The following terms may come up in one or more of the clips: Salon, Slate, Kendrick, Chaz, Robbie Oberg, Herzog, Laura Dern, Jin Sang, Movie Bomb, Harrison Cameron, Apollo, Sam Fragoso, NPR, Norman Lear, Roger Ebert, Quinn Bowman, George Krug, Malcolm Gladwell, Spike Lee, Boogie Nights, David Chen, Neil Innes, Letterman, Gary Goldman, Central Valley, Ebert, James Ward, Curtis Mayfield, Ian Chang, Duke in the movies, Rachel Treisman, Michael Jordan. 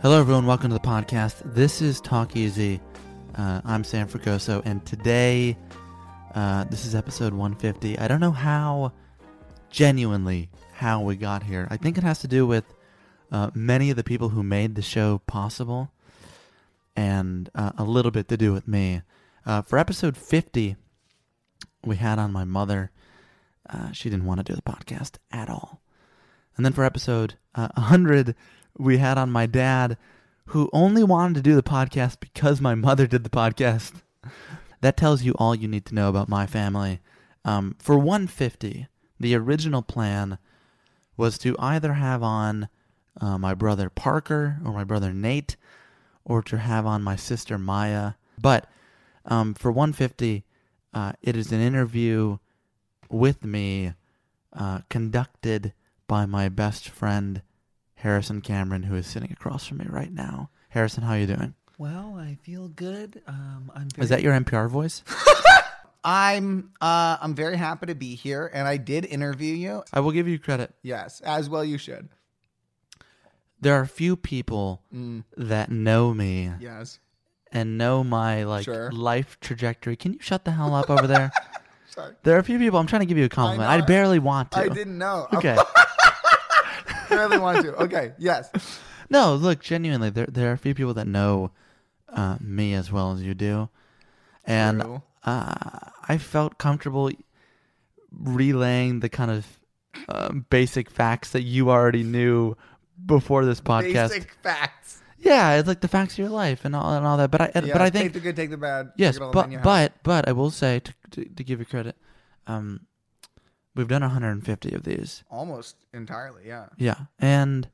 Hello, everyone. Welcome to the podcast. This is Talk Easy. I'm Sam Fragoso, and today, this is episode 150. I don't know genuinely how we got here. I think it has to do with many of the people who made the show possible, and a little bit to do with me. For episode 50, we had on my mother. She didn't want to do the podcast at all. And then for episode 100, we had on my dad, who only wanted to do the podcast because my mother did the podcast. That tells you all you need to know about my family. For 150, the original plan was to either have on my brother Parker or my brother Nate, or to have on my sister Maya. But for 150, it is an interview with me conducted by my best friend, Harrison Cameron, who is sitting across from me right now. Harrison, how are you doing? Well, I feel good. Is that your NPR voice? I'm very happy to be here, and I did interview you. I will give you credit. Yes, as well you should. There are few people that know me. Yes. And know my life trajectory. Can you shut the hell up over there? Sorry. There are a few people. I'm trying to give you a compliment. I barely want to. I didn't know. Okay. Really want to. Okay, yes. No, look, genuinely, there are a few people that know me as well as you do. And I felt comfortable relaying the kind of basic facts that you already knew before this podcast. Basic facts. Yeah, it's like the facts of your life and all that. But I think... Take the good, take the bad. Yes, but I will say, to give you credit... We've done 150 of these. Almost entirely, yeah. Yeah. And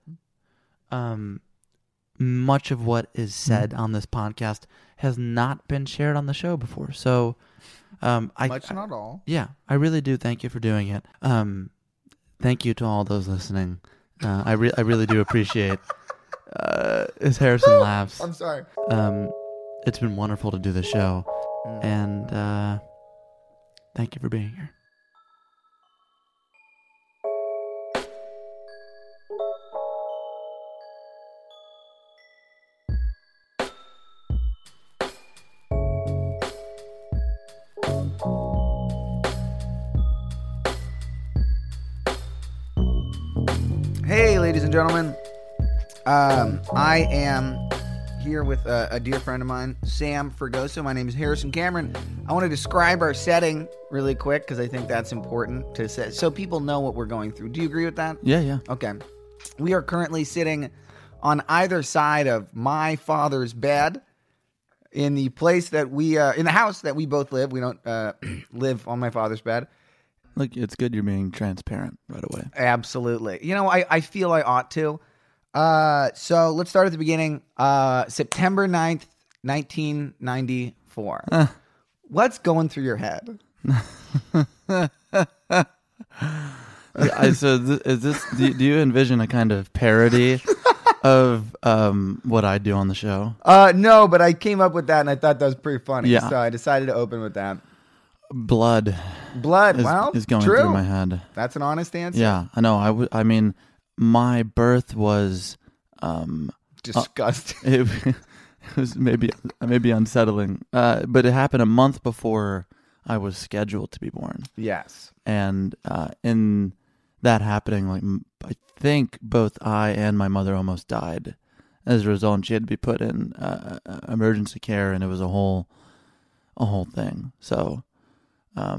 much of what is said on this podcast has not been shared on the show before. So not all. Yeah. I really do thank you for doing it. Thank you to all those listening. I really do appreciate as Harrison laughs. I'm sorry. It's been wonderful to do the show. And thank you for being here. Gentlemen, I am here with a dear friend of mine, Sam Fragoso. My name is Harrison Cameron. I want to describe our setting really quick because I think that's important to say so people know what we're going through. Do you agree with that? Yeah. Okay. We are currently sitting on either side of my father's bed in the place that we, in the house that we both live. We don't live on my father's bed. Look, it's good you're being transparent right away. Absolutely. You know, I feel I ought to. So let's start at the beginning. September 9th, 1994. What's going through your head? Do you envision a kind of parody of what I do on the show? No, but I came up with that and I thought that was pretty funny. Yeah. So I decided to open with that. Blood. Is going true. Through my head. That's an honest answer. Yeah, I know. I mean, my birth was disgusting. It was maybe unsettling, but it happened a month before I was scheduled to be born. Yes, and in that happening, like I think both I and my mother almost died as a result. And she had to be put in emergency care, and it was a whole thing. So. I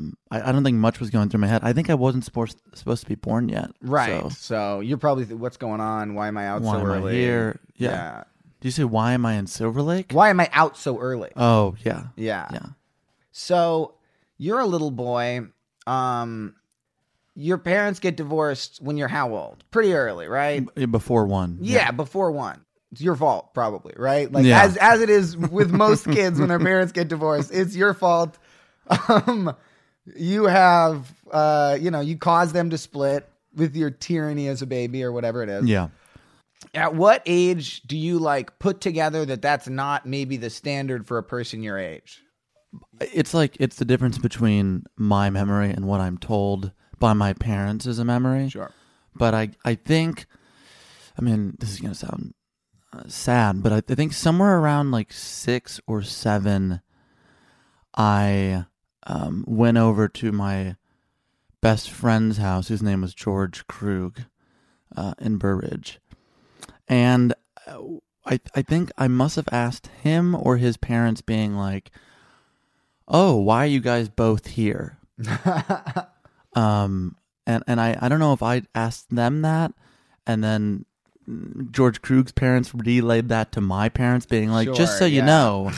don't think much was going through my head. I think I wasn't supposed to be born yet. Right. So you're probably, what's going on? Why am I out so early? Why am I here? Yeah. Do you say, why am I in Silver Lake? Why am I out so early? Oh, yeah. Yeah. Yeah. So you're a little boy. Your parents get divorced when you're how old? Pretty early, right? Before one. Yeah, before one. It's your fault, probably, right? Like as it is with most kids when their parents get divorced, it's your fault. You have, you caused them to split with your tyranny as a baby or whatever it is. Yeah. At what age do you put together that that's not maybe the standard for a person your age? It's it's the difference between my memory and what I'm told by my parents as a memory. Sure. But I think, I mean, this is going to sound sad, but I think somewhere around 6 or 7, I went over to my best friend's house, whose name was George Krug, in Burridge. And I think I must have asked him or his parents, being like, oh, why are you guys both here? And I don't know if I asked them that, and then George Krug's parents relayed that to my parents, being like, sure, just so you know...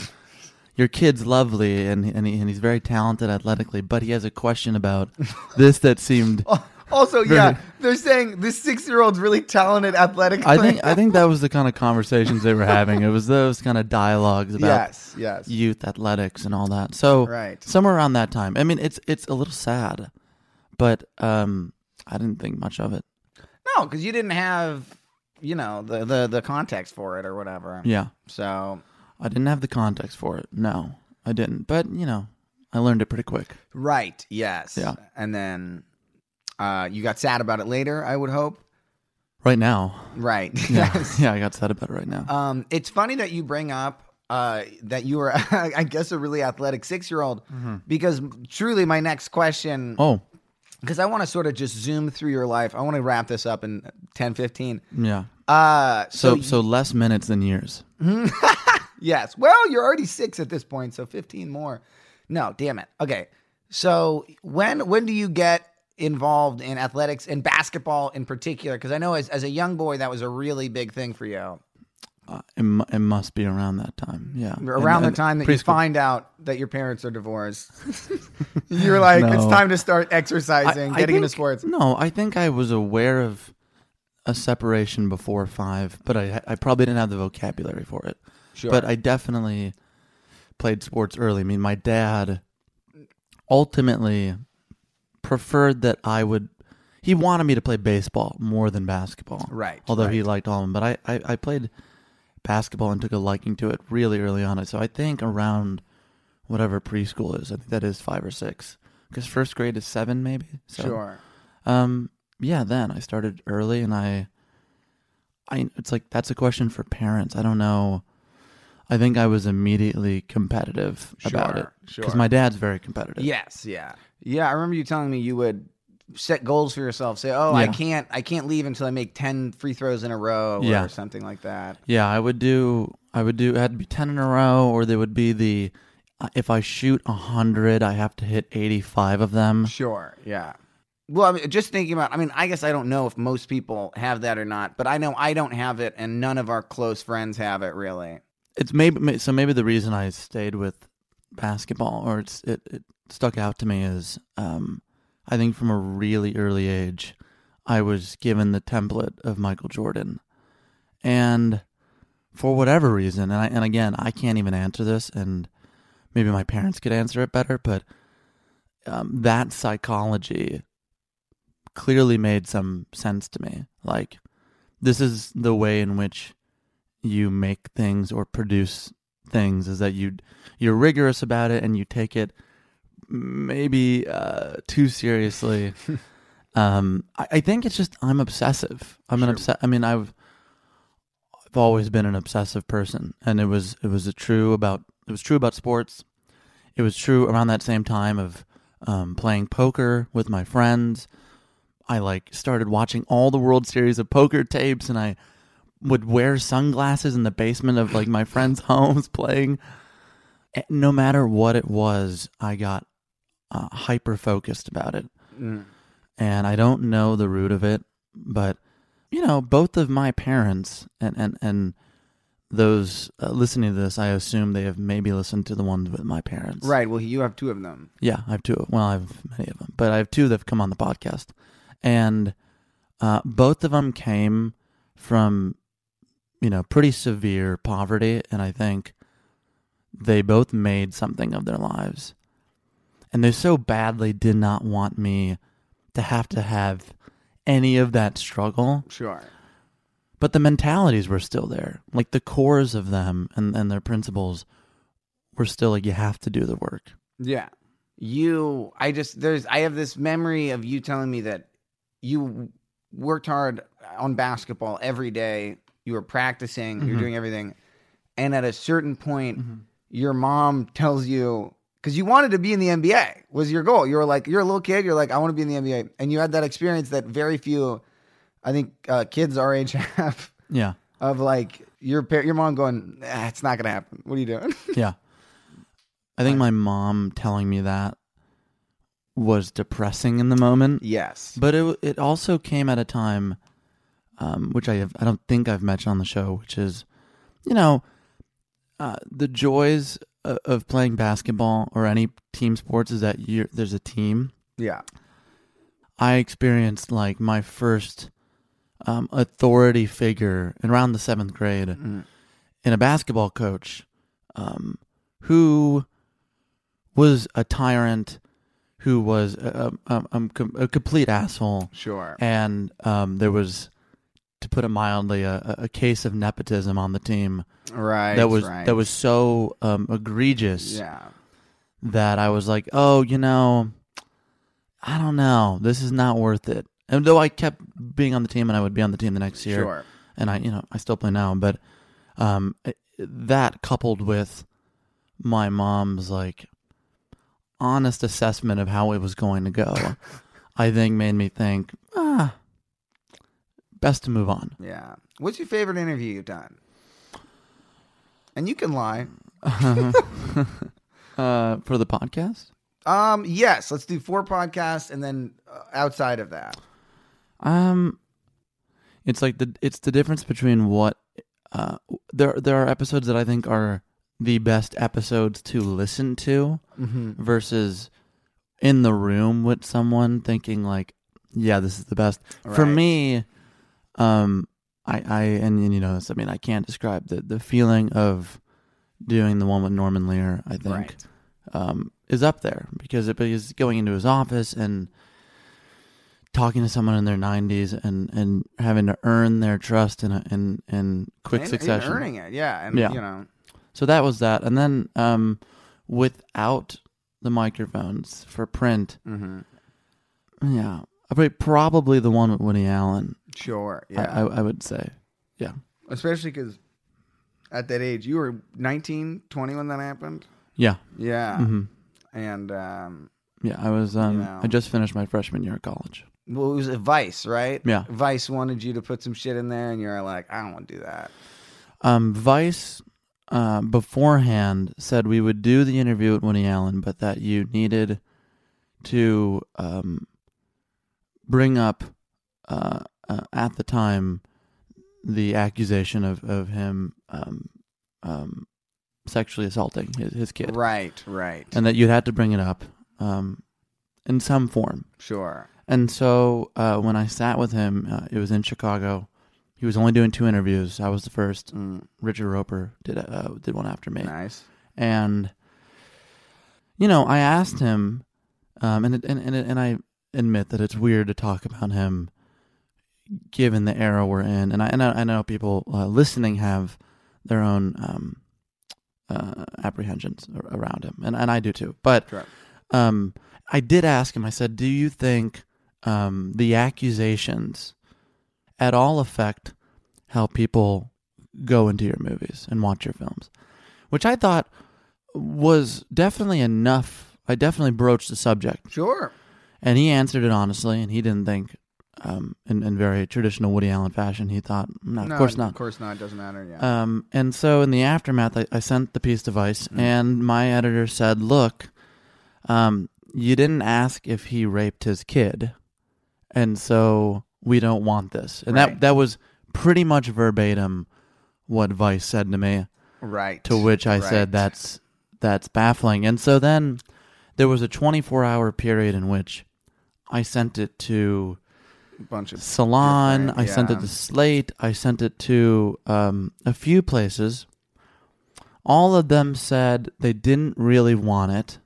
Your kid's lovely, and he's very talented athletically, but he has a question about this that seemed. Also, they're saying this 6-year-old's really talented athletically. I think that was the kind of conversations they were having. It was those kind of dialogues about youth athletics and all that. So somewhere around that time. I mean, it's a little sad, but I didn't think much of it. No, because you didn't have the context for it or whatever. Yeah. So. I didn't have the context for it. No, I didn't. But, I learned it pretty quick. Right. Yes. Yeah. And then you got sad about it later, I would hope. Right now. Right. Yeah. Yes. Yeah, I got sad about it right now. It's funny that you bring up that you were, I guess, a really athletic 6-year-old, because truly my next question. Oh. Because I want to sort of just zoom through your life. I want to wrap this up in 10, 15. Yeah. So less minutes than years. Yes. Well, you're already 6 at this point, so 15 more. No, damn it. Okay. So when do you get involved in athletics and basketball in particular? Because I know as a young boy, that was a really big thing for you. It must be around that time, yeah. Around the time that preschool. You find out that your parents are divorced. You're like, no. It's time to start exercising, getting into sports. No, I think I was aware of a separation before 5, but I probably didn't have the vocabulary for it. Sure. But I definitely played sports early. I mean, my dad ultimately preferred that he wanted me to play baseball more than basketball. Right. Although he liked all of them. But I played basketball and took a liking to it really early on. So I think around whatever preschool is, I think that is 5 or 6. Because first grade is 7 maybe. So, sure. Then I started early, and I it's like that's a question for parents. I don't know. I think I was immediately competitive about it. Sure. Because my dad's very competitive. Yes, yeah. Yeah, I remember you telling me you would set goals for yourself. Say, I can't leave until I make 10 free throws in a row or something like that. Yeah, I would do, it had to be 10 in a row, or there would be the, if I shoot 100, I have to hit 85 of them. Sure, yeah. Well, I mean, just thinking about, I mean, I guess I don't know if most people have that or not, but I know I don't have it, and none of our close friends have it, really. It's maybe, so maybe the reason I stayed with basketball, or it stuck out to me, is I think from a really early age, I was given the template of Michael Jordan. And for whatever reason, and again, I can't even answer this, and maybe my parents could answer it better, but that psychology clearly made some sense to me. Like, this is the way in which you make things or produce things, is that you're rigorous about it and you take it maybe too seriously. I think it's just I'm obsessive. I've always been an obsessive person, and it was true about sports. It was true around that same time of playing poker with my friends. I started watching all the World Series of poker tapes, and I would wear sunglasses in the basement of my friends' homes playing. And no matter what it was, I got hyper focused about it, and I don't know the root of it, but you know, both of my parents and those listening to this, I assume they have maybe listened to the ones with my parents. Right. Well, you have two of them. Yeah, I have two. Well, I have many of them, but I have two that have come on the podcast. And both of them came from, you know, pretty severe poverty. And I think they both made something of their lives. And they so badly did not want me to have any of that struggle. Sure. But the mentalities were still there. Like, the cores of them and their principles were still you have to do the work. Yeah. I have this memory of you telling me that you worked hard on basketball every day. You were practicing, you're doing everything. And at a certain point, your mom tells you, because you wanted to be in the NBA was your goal. You were you're a little kid. You're I want to be in the NBA. And you had that experience that very few, I think, kids our age have. Yeah. Of your mom going, it's not going to happen. What are you doing? Yeah. I think my mom telling me that was depressing in the moment. Yes. But it also came at a time, which I don't think I've mentioned on the show, which is, you know, the joys of playing basketball or any team sports is that there's a team. Yeah. I experienced my first authority figure around the 7th grade in a basketball coach who was a tyrant, who was a complete asshole. Sure. And there was, to put it mildly, a case of nepotism on the team. Right. That was so egregious. Yeah. That I was like, oh, you know, I don't know, this is not worth it. And though I kept being on the team, and I would be on the team the next year. Sure. And I still play now, but that coupled with my mom's honest assessment of how it was going to go, I think made me think, best to move on. Yeah. What's your favorite interview you've done? And you can lie. For the podcast? Yes. Let's do 4 podcasts, and then outside of that. It's the difference between what there are episodes that I think are the best episodes to listen to versus in the room with someone thinking yeah, this is the best. Right. For me, I you know this, I mean, I can't describe the feeling of doing the one with Norman Lear, I think, right, is up there because it is going into his office and talking to someone in their 90s and having to earn their trust in quick succession. Earning it, yeah. And, yeah. You know. So that was that. And then without the microphones for print, yeah, probably the one with Woody Allen. Sure, yeah. I would say, yeah. Especially because at that age, you were 19, 20 when that happened? Yeah. Yeah. Mm-hmm. And yeah, I was, you know, I just finished my freshman year of college. Well, it was Vice, right? Yeah. Vice wanted you to put some shit in there, and you were like, I don't want to do that. Vice beforehand said we would do the interview with Woody Allen, but that you needed to bring up at the time the accusation of him sexually assaulting his kid. Right, right. And that you had to bring it up in some form. Sure. And so when I sat with him, it was in Chicago. He was only doing 2 interviews. I was the first. Richard Roper did one after me. Nice. And you know, I asked him, and I admit that it's weird to talk about him, given the era we're in. And I know people listening have their own apprehensions around him, and I do too. But sure. I did ask him. I said, "Do you think the accusations at all affect how people go into your movies and watch your films?" Which I thought was definitely enough. I definitely broached the subject. Sure. And he answered it honestly, and he didn't think, in very traditional Woody Allen fashion, he thought, no, of course not. Of course not, it doesn't matter, yeah. And so in the aftermath, I sent the piece to Vice, and my editor said, look, you didn't ask if he raped his kid, and so we don't want this. And right. that was pretty much verbatim what Vice said to me. Right. To which I said, that's baffling. And so then there was a 24-hour period in which I sent it to a bunch of Salon, I sent it to Slate, I sent it to a few places. All of them said they didn't really want it.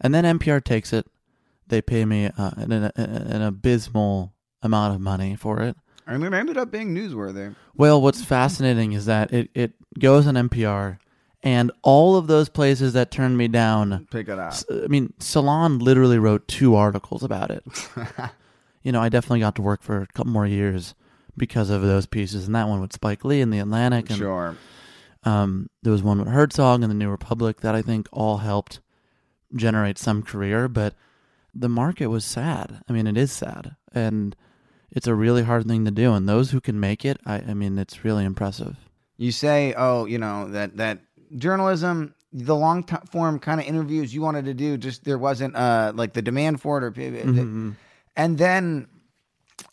And then NPR takes it. They pay me an abysmal amount of money for it. And it ended up being newsworthy. Well, what's fascinating is that it goes on NPR, and all of those places that turned me down pick it up. I mean, Salon literally wrote 2 articles about it. You know, I definitely got to work for a couple more years because of those pieces, and that one with Spike Lee in The Atlantic. And, sure. There was one with Herzog and The New Republic that I think all helped generate some career, but the market was sad. I mean, it is sad. And it's a really hard thing to do, and those who can make it, I mean, it's really impressive. You say, that journalism, the long-form kind of interviews you wanted to do, just there wasn't, the demand for it. Or mm-hmm. And then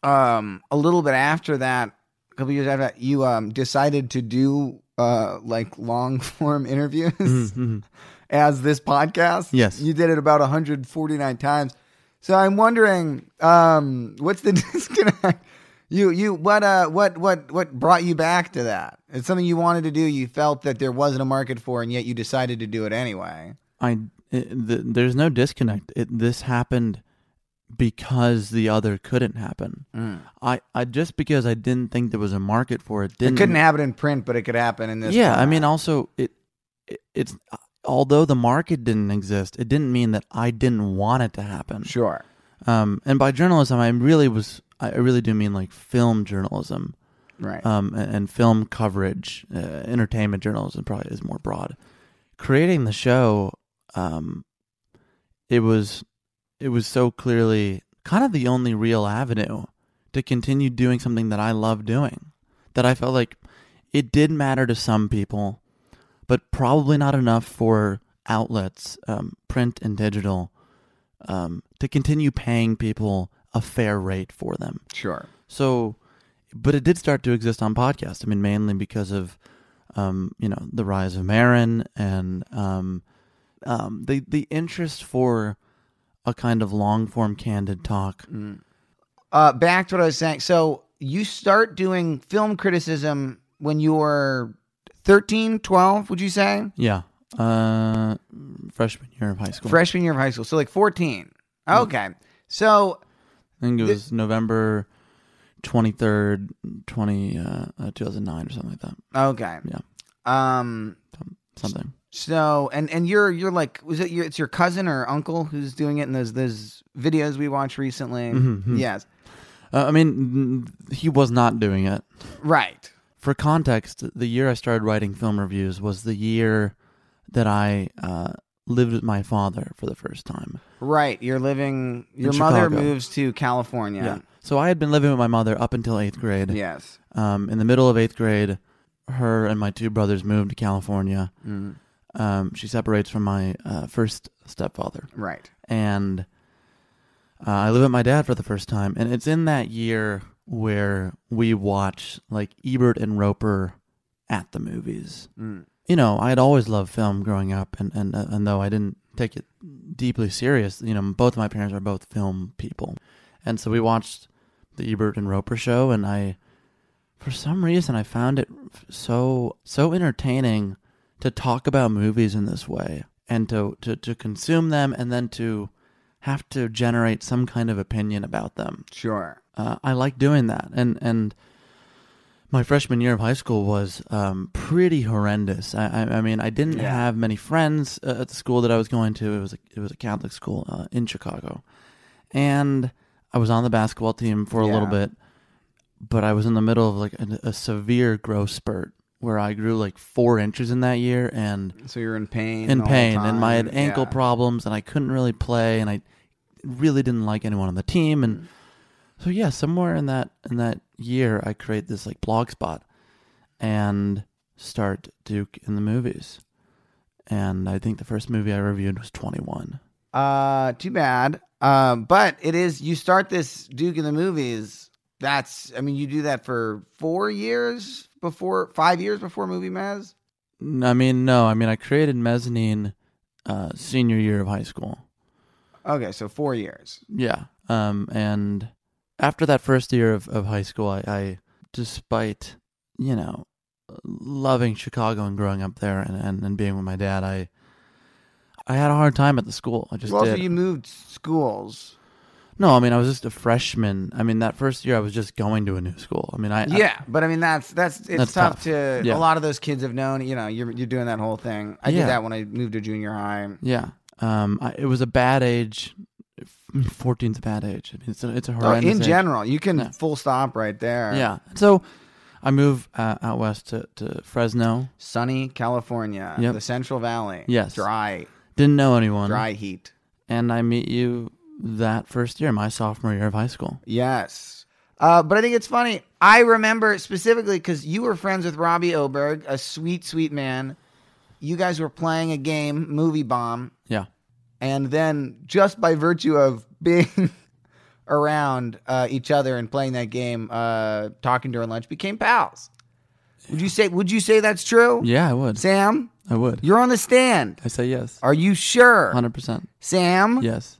a little bit after that, a couple years after that, you decided to do, long-form interviews mm-hmm. as this podcast. Yes. You did it about 149 times. So I'm wondering, what's the disconnect? What brought you back to that? It's something you wanted to do, you felt that there wasn't a market for, and yet you decided to do it anyway. There's no disconnect. This happened because the other couldn't happen. I just because I didn't think there was a market for it. It couldn't happen in print, but it could happen in this. Yeah, format. I mean, also it's. Although the market didn't exist, it didn't mean that I didn't want it to happen. Sure. And by journalism, I really do mean like film journalism. Right. And film coverage, entertainment journalism probably is more broad. Creating the show, it was so clearly kind of the only real avenue to continue doing something that I love doing, that I felt like it did matter to some people, but probably not enough for outlets, print and digital, to continue paying people a fair rate for them. Sure. So, but it did start to exist on podcasts. I mean, mainly because of, the rise of Marin and the interest for a kind of long-form candid talk. Back to what I was saying. So you start doing film criticism when you were 13, 12, would you say? Yeah. Freshman year of high school. So 14. Okay. Yeah. So I think it was November 23rd, 2009 or something like that. Okay. Yeah. Something. So, and you're like, was it it's your cousin or uncle who's doing it in those videos we watched recently? Mm-hmm. Yes. He was not doing it. Right. For context, the year I started writing film reviews was the year that I lived with my father for the first time. Right. Your mother moves to California. Yeah. So I had been living with my mother up until 8th grade. Yes. In the middle of 8th grade, her and my 2 brothers moved to California. Mm. She separates from my first stepfather. Right. And I live with my dad for the first time, and it's in that year where we watch like Ebert and Roper at the movies. Mm. You know, I'd always loved film growing up, and though I didn't take it deeply serious, you know, both of my parents are both film people. And so we watched the Ebert and Roper show, and for some reason, I found it so entertaining to talk about movies in this way, and to consume them, and then to have to generate some kind of opinion about them. Sure. I like doing that, and my freshman year of high school was pretty horrendous. I mean, I didn't have many friends at the school that I was going to. It was a Catholic school in Chicago, and I was on the basketball team for a little bit, but I was in the middle of like a severe growth spurt where I grew like 4 inches in that year, and so you're in pain, and I had ankle problems, and I couldn't really play, and I really didn't like anyone on the team, and so somewhere in that year, I create this like blog spot and start Duke in the Movies. And I think the first movie I reviewed was 21. Too bad. But it is, you start this Duke in the Movies. You do that for 4 years before, 5 years before Movie Mez? I created Mezzanine senior year of high school. Okay, so 4 years. Yeah. And after that first year of high school, I despite, you know, loving Chicago and growing up there and being with my dad, I had a hard time at the school. So you moved schools. No, I was just a freshman. That first year I was just going to a new school. That's tough to a lot of those kids have known, you know, you're doing that whole thing. I did that when I moved to junior high. Yeah. It was a bad age. 14's a bad age. It's a horrendous in general, age. You can full stop right there. Yeah. So I move out west to Fresno. Sunny California. Yep. The Central Valley. Yes. Dry. Didn't know anyone. Dry heat. And I meet you that first year, my sophomore year of high school. Yes. But I think it's funny. I remember specifically because you were friends with Robbie Oberg, a sweet, sweet man. You guys were playing a game, Movie Bomb. Yeah. And then just by virtue of being around each other and playing that game, talking during lunch, became pals. Would you say that's true? Yeah, I would. Sam? I would. You're on the stand. I say yes. Are you sure? 100%. Sam? Yes.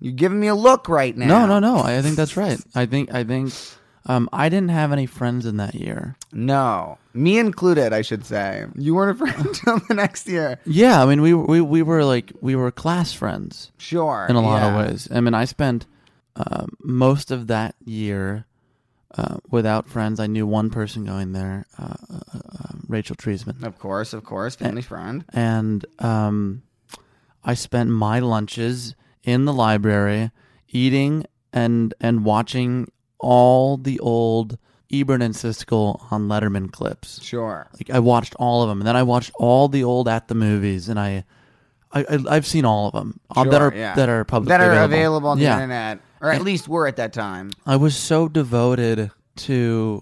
You're giving me a look right now. No. I think that's right. I think I didn't have any friends in that year. No. Me included, I should say. You weren't a friend until the next year. Yeah, we were class friends. Sure. In a lot of ways. I spent most of that year without friends. I knew one person going there, Rachel Treisman. Of course, family friend. And I spent my lunches in the library eating and watching all the old Ebert and Siskel on Letterman clips. Sure. Like I watched all of them, and then I watched all the old At the Movies, and I've seen all of them that are publicly available on the internet, or at least were at that time. I was so devoted to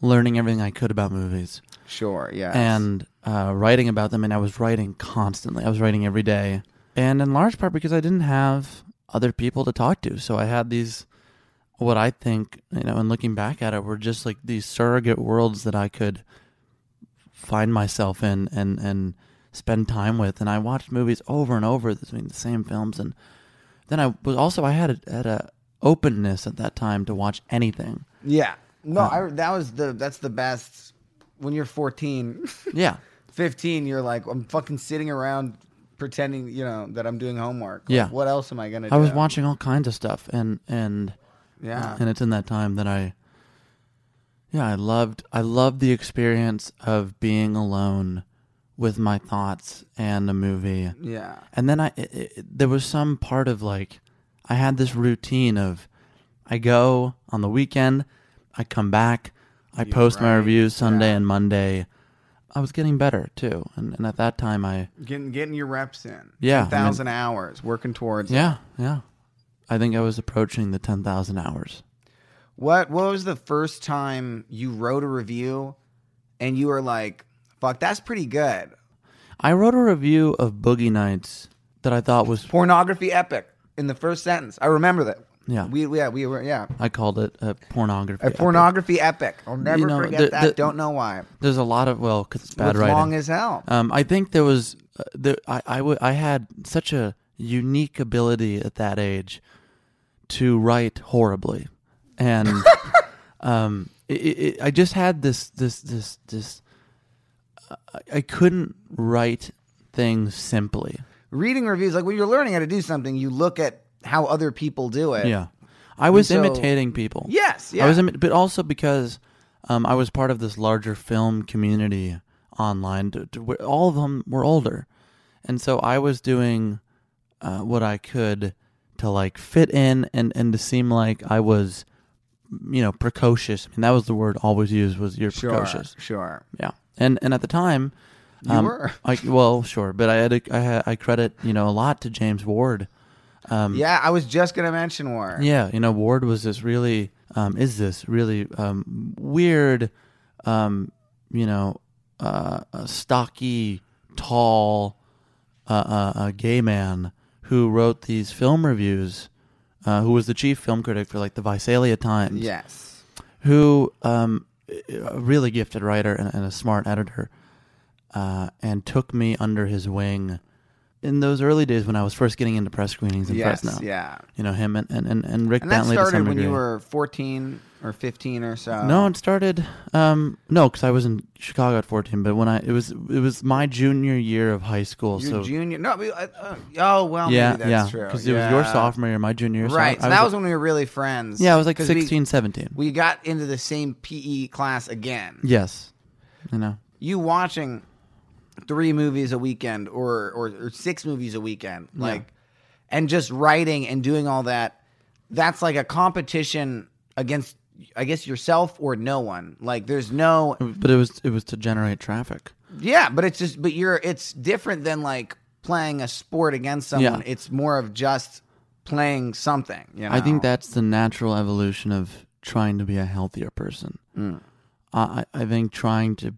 learning everything I could about movies. Sure. Yeah. And writing about them, and I was writing constantly. I was writing every day, and in large part because I didn't have other people to talk to, so I had these. What I think, you know, and looking back at it, were just like these surrogate worlds that I could find myself in and spend time with. And I watched movies over and over between the same films. And then I was also, I had a openness at that time to watch anything. Yeah. No, that's the best. When you're 14, 15, you're like, I'm fucking sitting around pretending, you know, that I'm doing homework. Like, what else am I going to do? I was watching all kinds of stuff and yeah, and it's in that time that I loved the experience of being alone with my thoughts and a movie. Yeah, and then there was some part of like I had this routine of I go on the weekend, I come back, I post my reviews Sunday and Monday. I was getting better too, and at that time I getting your reps in 10,000 hours working towards it. Yeah. I think I was approaching the 10,000 hours. What was the first time you wrote a review and you were like, fuck, that's pretty good? I wrote a review of Boogie Nights that I thought was... Pornography Epic. in the first sentence. I remember that. Yeah. We were. I called it a pornography. A pornography epic. I'll never forget that. Don't know why. There's a lot of, well, because it's bad writing. It's long as hell. I think there was, I had such a unique ability at that age to write horribly. And I just had this, I couldn't write things simply. Reading reviews, like when you're learning how to do something, you look at how other people do it. Yeah. I was imitating people. Yes. Yeah. I was, but also because I was part of this larger film community online. All of them were older. And so I was doing what I could to like fit in and to seem like I was, precocious. I mean, that was the word always used was you're precocious. Sure. Yeah. And at the time, you were. But I credit, a lot to James Ward. I was just going to mention Ward. Yeah, Ward was this really weird, stocky, tall, gay man who wrote these film reviews, who was the chief film critic for like the Vice Times. Yes. Who, a really gifted writer and a smart editor, and took me under his wing in those early days when I was first getting into press screenings in Fresno. Yeah. Him and Rick Bentley. And that started when you were 14 or 15 or so? No, it started... because I was in Chicago at 14, but when it was my junior year of high school. Junior... No, maybe that's true. Because it was your sophomore year, my junior year. Right, so that was when we were really friends. Yeah, I was like 16, 17. We got into the same PE class again. Yes. You watching... 3 movies a weekend or 6 movies a weekend, and just writing and doing all that, that's like a competition against, I guess, yourself or no one. Like there's no, but it was to generate traffic. Yeah, but it's just, it's different than like playing a sport against someone. Yeah. It's more of just playing something. I think that's the natural evolution of trying to be a healthier person. I think trying to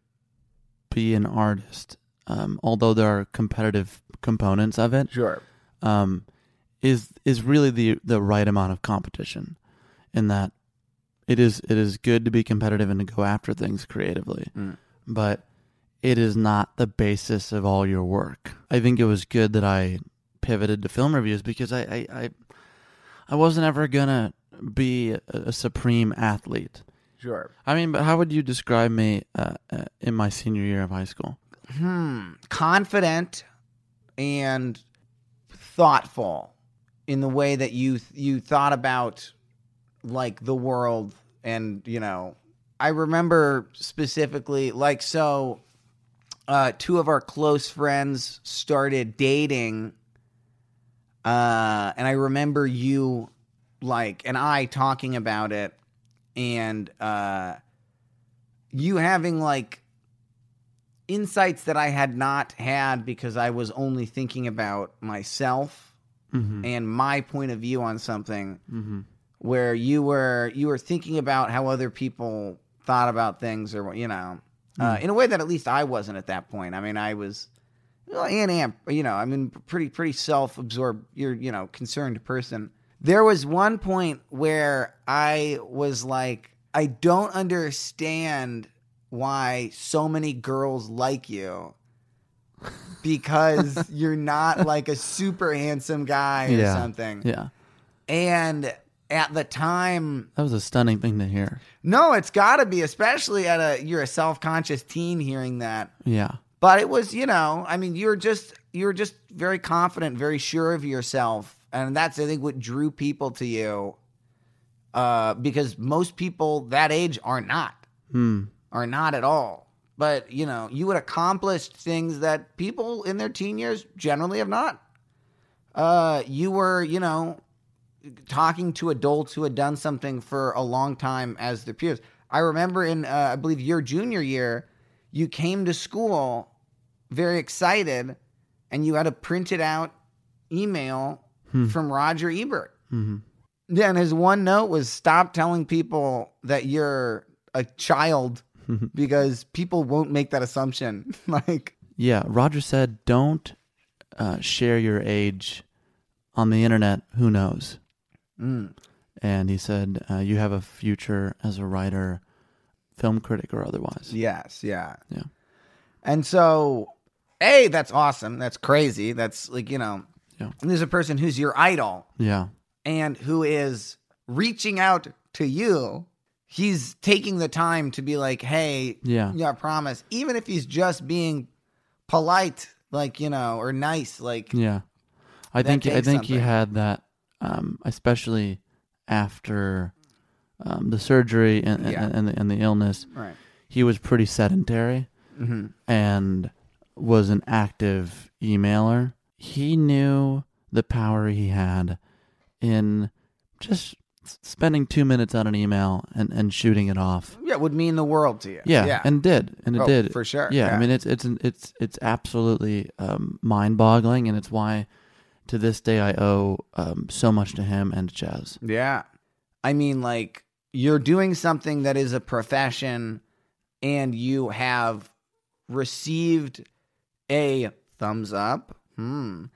be an artist, although there are competitive components of it, sure, is really the right amount of competition, in that it is good to be competitive and to go after things creatively, but it is not the basis of all your work. I think it was good that I pivoted to film reviews because I wasn't ever gonna be a supreme athlete. Sure. I mean, but how would you describe me in my senior year of high school? Confident and thoughtful in the way that you thought about like the world, and I remember specifically two of our close friends started dating, and I remember you and I talking about it. And you having insights that I had not had because I was only thinking about myself and my point of view on something, where you were thinking about how other people thought about things or in a way that at least I wasn't at that point. I mean, I was pretty self-absorbed, concerned person. There was one point where I was I don't understand why so many girls like you, because you're not a super handsome guy or something. Yeah. And at the time... That was a stunning thing to hear. No, it's got to be, especially you're a self-conscious teen hearing that. Yeah. But it was, you were just very confident, very sure of yourself. And that's, I think, what drew people to you, because most people that age are not at all. But, you had accomplished things that people in their teen years generally have not. You were, talking to adults who had done something for a long time as their peers. I remember in, I believe, your junior year, you came to school very excited, and you had a printed out email from Roger Ebert. Yeah, and his one note was, stop telling people that you're a child because people won't make that assumption. Roger said, don't share your age on the internet, who knows? Mm. And he said, you have a future as a writer, film critic or otherwise. Yes, yeah. Yeah. And so, A, that's awesome. That's crazy. That's like, you know, yeah. And there's a person who's your idol. Yeah. And who is reaching out to you. He's taking the time to be like, hey, yeah, I promise. Even if he's just being polite, like, you know, or nice, like. Yeah. I think he had that, especially after the surgery and the illness. Right. He was pretty sedentary. Mm-hmm. And was an active emailer. He knew the power he had in just spending 2 minutes on an email and shooting it off. Yeah, it would mean the world to you. Yeah, yeah. and it did for sure. Yeah, yeah. I mean it's absolutely mind-boggling, and it's why to this day I owe so much to him and to Chaz. Yeah, I mean, like, you're doing something that is a profession, and you have received a thumbs up from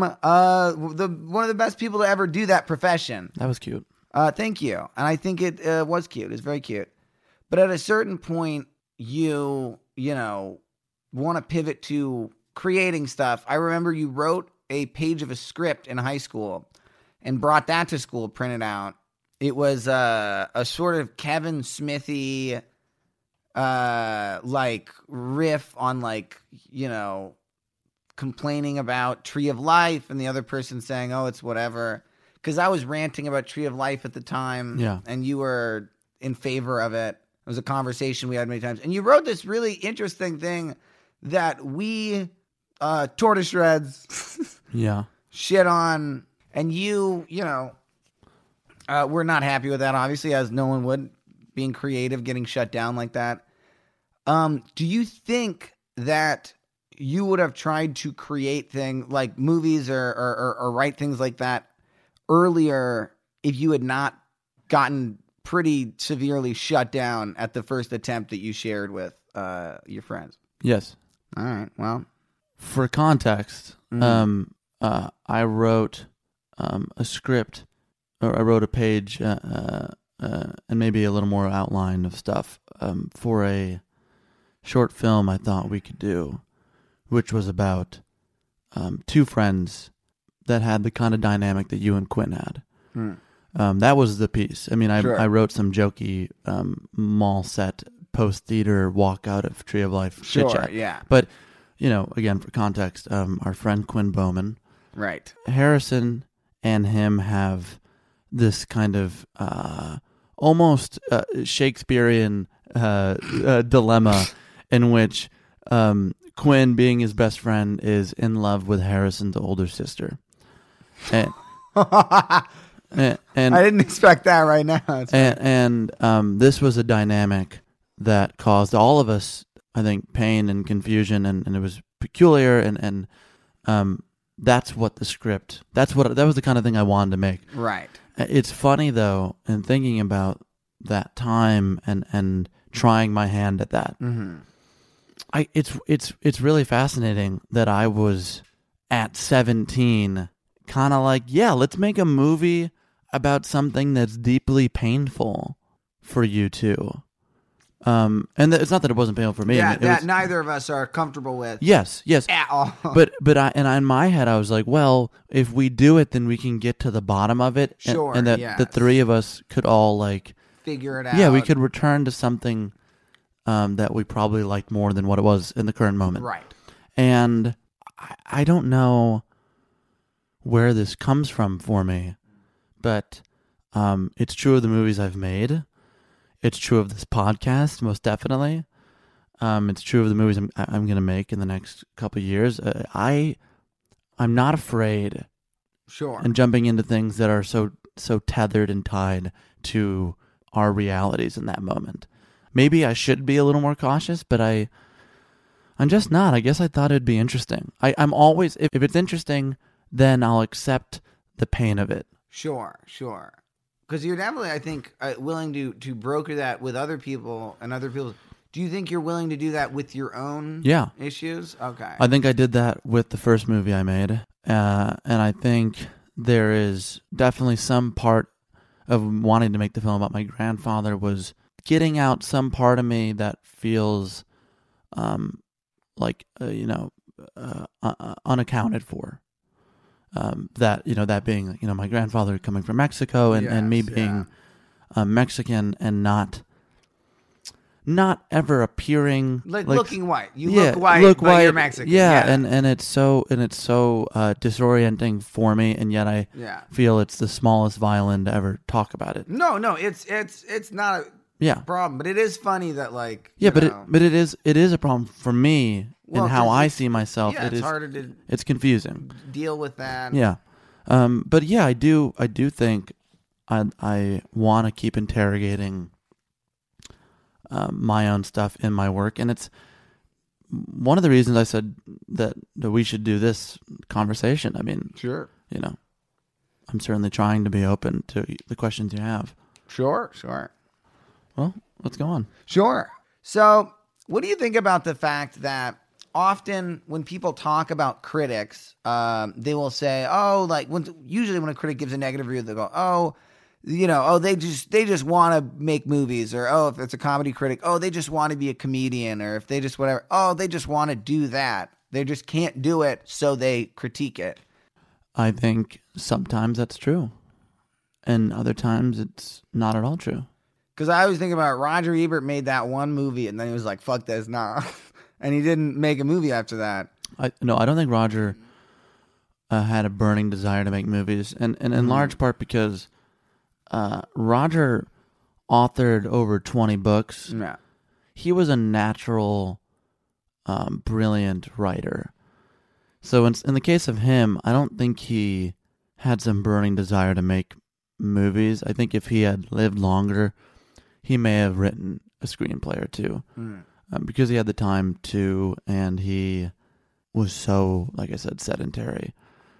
the one of the best people to ever do that profession. That was cute. Thank you. And I think it was cute. It's very cute. But at a certain point, you know, want to pivot to creating stuff. I remember you wrote a page of a script in high school and brought that to school, printed out. It was a sort of Kevin Smithy like riff on, like, you know, complaining about Tree of Life and the other person saying, oh, it's whatever. Because I was ranting about Tree of Life at the time, and you were in favor of it. It was a conversation we had many times. And you wrote this really interesting thing that we, Tortoise Shreds, shit on. And you know, we're not happy with that, obviously, as no one would. Being creative, getting shut down like that. Do you think that you would have tried to create things like movies or write things like that earlier if you had not gotten pretty severely shut down at the first attempt that you shared with your friends? Yes. All right. Well, for context, I wrote a script, or I wrote a page, and maybe a little more outline of stuff for a short film I thought we could do, which was about two friends that had the kind of dynamic that you and Quinn had. Mm. That was the piece. I mean, I wrote some jokey mall set post-theater walk out of Tree of Life chit-chat. Yeah. But, you know, again, for context, our friend Quinn Bowman. Right. Harrison and him have this kind of... almost Shakespearean dilemma in which Quinn, being his best friend, is in love with Harrison's older sister. And I didn't expect that right now. And this was a dynamic that caused all of us, I think, pain and confusion, and it was peculiar, and that's what the script, that was the kind of thing I wanted to make. Right. It's funny, though, in thinking about that time and trying my hand at that. Mm-hmm. It's really fascinating that I was at 17 kind of like, yeah, let's make a movie about something that's deeply painful for you two. And it's not that it wasn't painful for me. Yeah, that neither of us are comfortable with. Yes, at all. But I in my head I was like, well, if we do it, then we can get to the bottom of it. Sure, and that the three of us could all like figure it out. Yeah, we could return to something that we probably liked more than what it was in the current moment. Right. And I don't know where this comes from for me, but it's true of the movies I've made. It's true of this podcast, most definitely. It's true of the movies I'm going to make in the next couple of years. I'm not afraid, and jumping into things that are so tethered and tied to our realities in that moment. Maybe I should be a little more cautious, but I'm just not. I guess I thought it'd be interesting. I'm always, if it's interesting, then I'll accept the pain of it. Sure. Because you're definitely, I think, willing to broker that with other people and other people's. Do you think you're willing to do that with your own issues? Okay. I think I did that with the first movie I made. And I think there is definitely some part of wanting to make the film about my grandfather was getting out some part of me that feels unaccounted for. That being, my grandfather coming from Mexico and me being Mexican and not ever appearing like looking white. You look white, you're Mexican. And it's so disorienting for me, and yet I feel it's the smallest violin to ever talk about it. No, it's not a problem, but it is funny that it is a problem for me. And how I see myself, it's harder to. It's confusing. Deal with that. Yeah, but I do think I want to keep interrogating my own stuff in my work, and it's one of the reasons I said that we should do this conversation. I mean, sure, I'm certainly trying to be open to the questions you have. Sure. Well, let's go on. Sure. So, what do you think about the fact that? Often when people talk about critics, they will say, usually when a critic gives a negative review, they'll go, they just want to make movies, or, if it's a comedy critic, they just want to be a comedian, or if they just whatever, they just want to do that. They just can't do it, so they critique it. I think sometimes that's true. And other times it's not at all true. Because I always think about Roger Ebert made that one movie and then he was like, fuck this, nah. And he didn't make a movie after that. I don't think Roger had a burning desire to make movies. And in large part because Roger authored over 20 books. Yeah. He was a natural, brilliant writer. So in the case of him, I don't think he had some burning desire to make movies. I think if he had lived longer, he may have written a screenplay or two. Mm. Because he had the time to, and he was so, like I said, sedentary.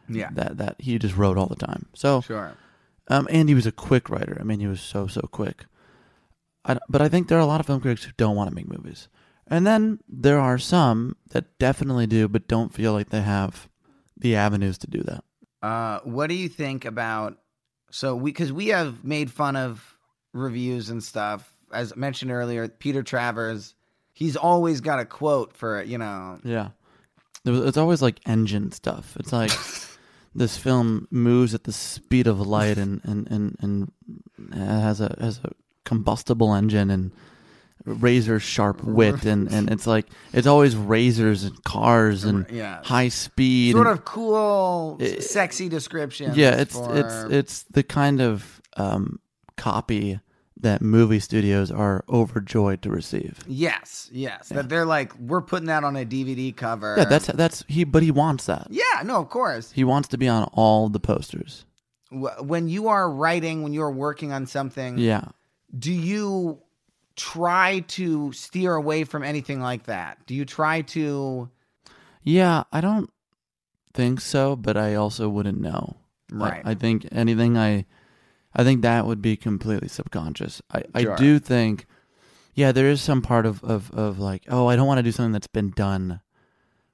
Yeah, that he just wrote all the time. So sure, and he was a quick writer. I mean, he was so quick. But I think there are a lot of film critics who don't want to make movies, and then there are some that definitely do, but don't feel like they have the avenues to do that. What do you think about? So because we have made fun of reviews and stuff, as I mentioned earlier, Peter Travers. He's always got a quote for it, Yeah. It's always like engine stuff. It's like this film moves at the speed of light and has a combustible engine and razor sharp wit and it's like it's always razors and cars and high speed. Sort of cool, sexy descriptions. Yeah, it's the kind of copy that movie studios are overjoyed to receive. Yes. Yeah. That they're like, we're putting that on a DVD cover. Yeah, that's he. But he wants that. Yeah, no, of course. He wants to be on all the posters. When you are writing, when you are working on something, do you try to steer away from anything like that? Do you try to... Yeah, I don't think so, but I also wouldn't know. Right. I think anything I think that would be completely subconscious. I do think, there is some part of like, I don't want to do something that's been done,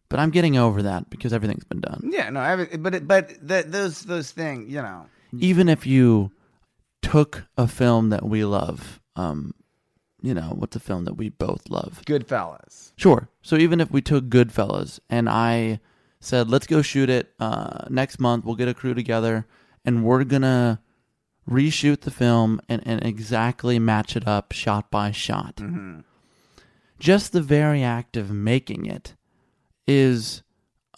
but I'm getting over that because everything's been done. Yeah, no, those things, Even if you took a film that we love, what's a film that we both love? Goodfellas. Sure. So even if we took Goodfellas and I said, let's go shoot it next month, we'll get a crew together and we're gonna reshoot the film and exactly match it up shot by shot. Mm-hmm. Just the very act of making it is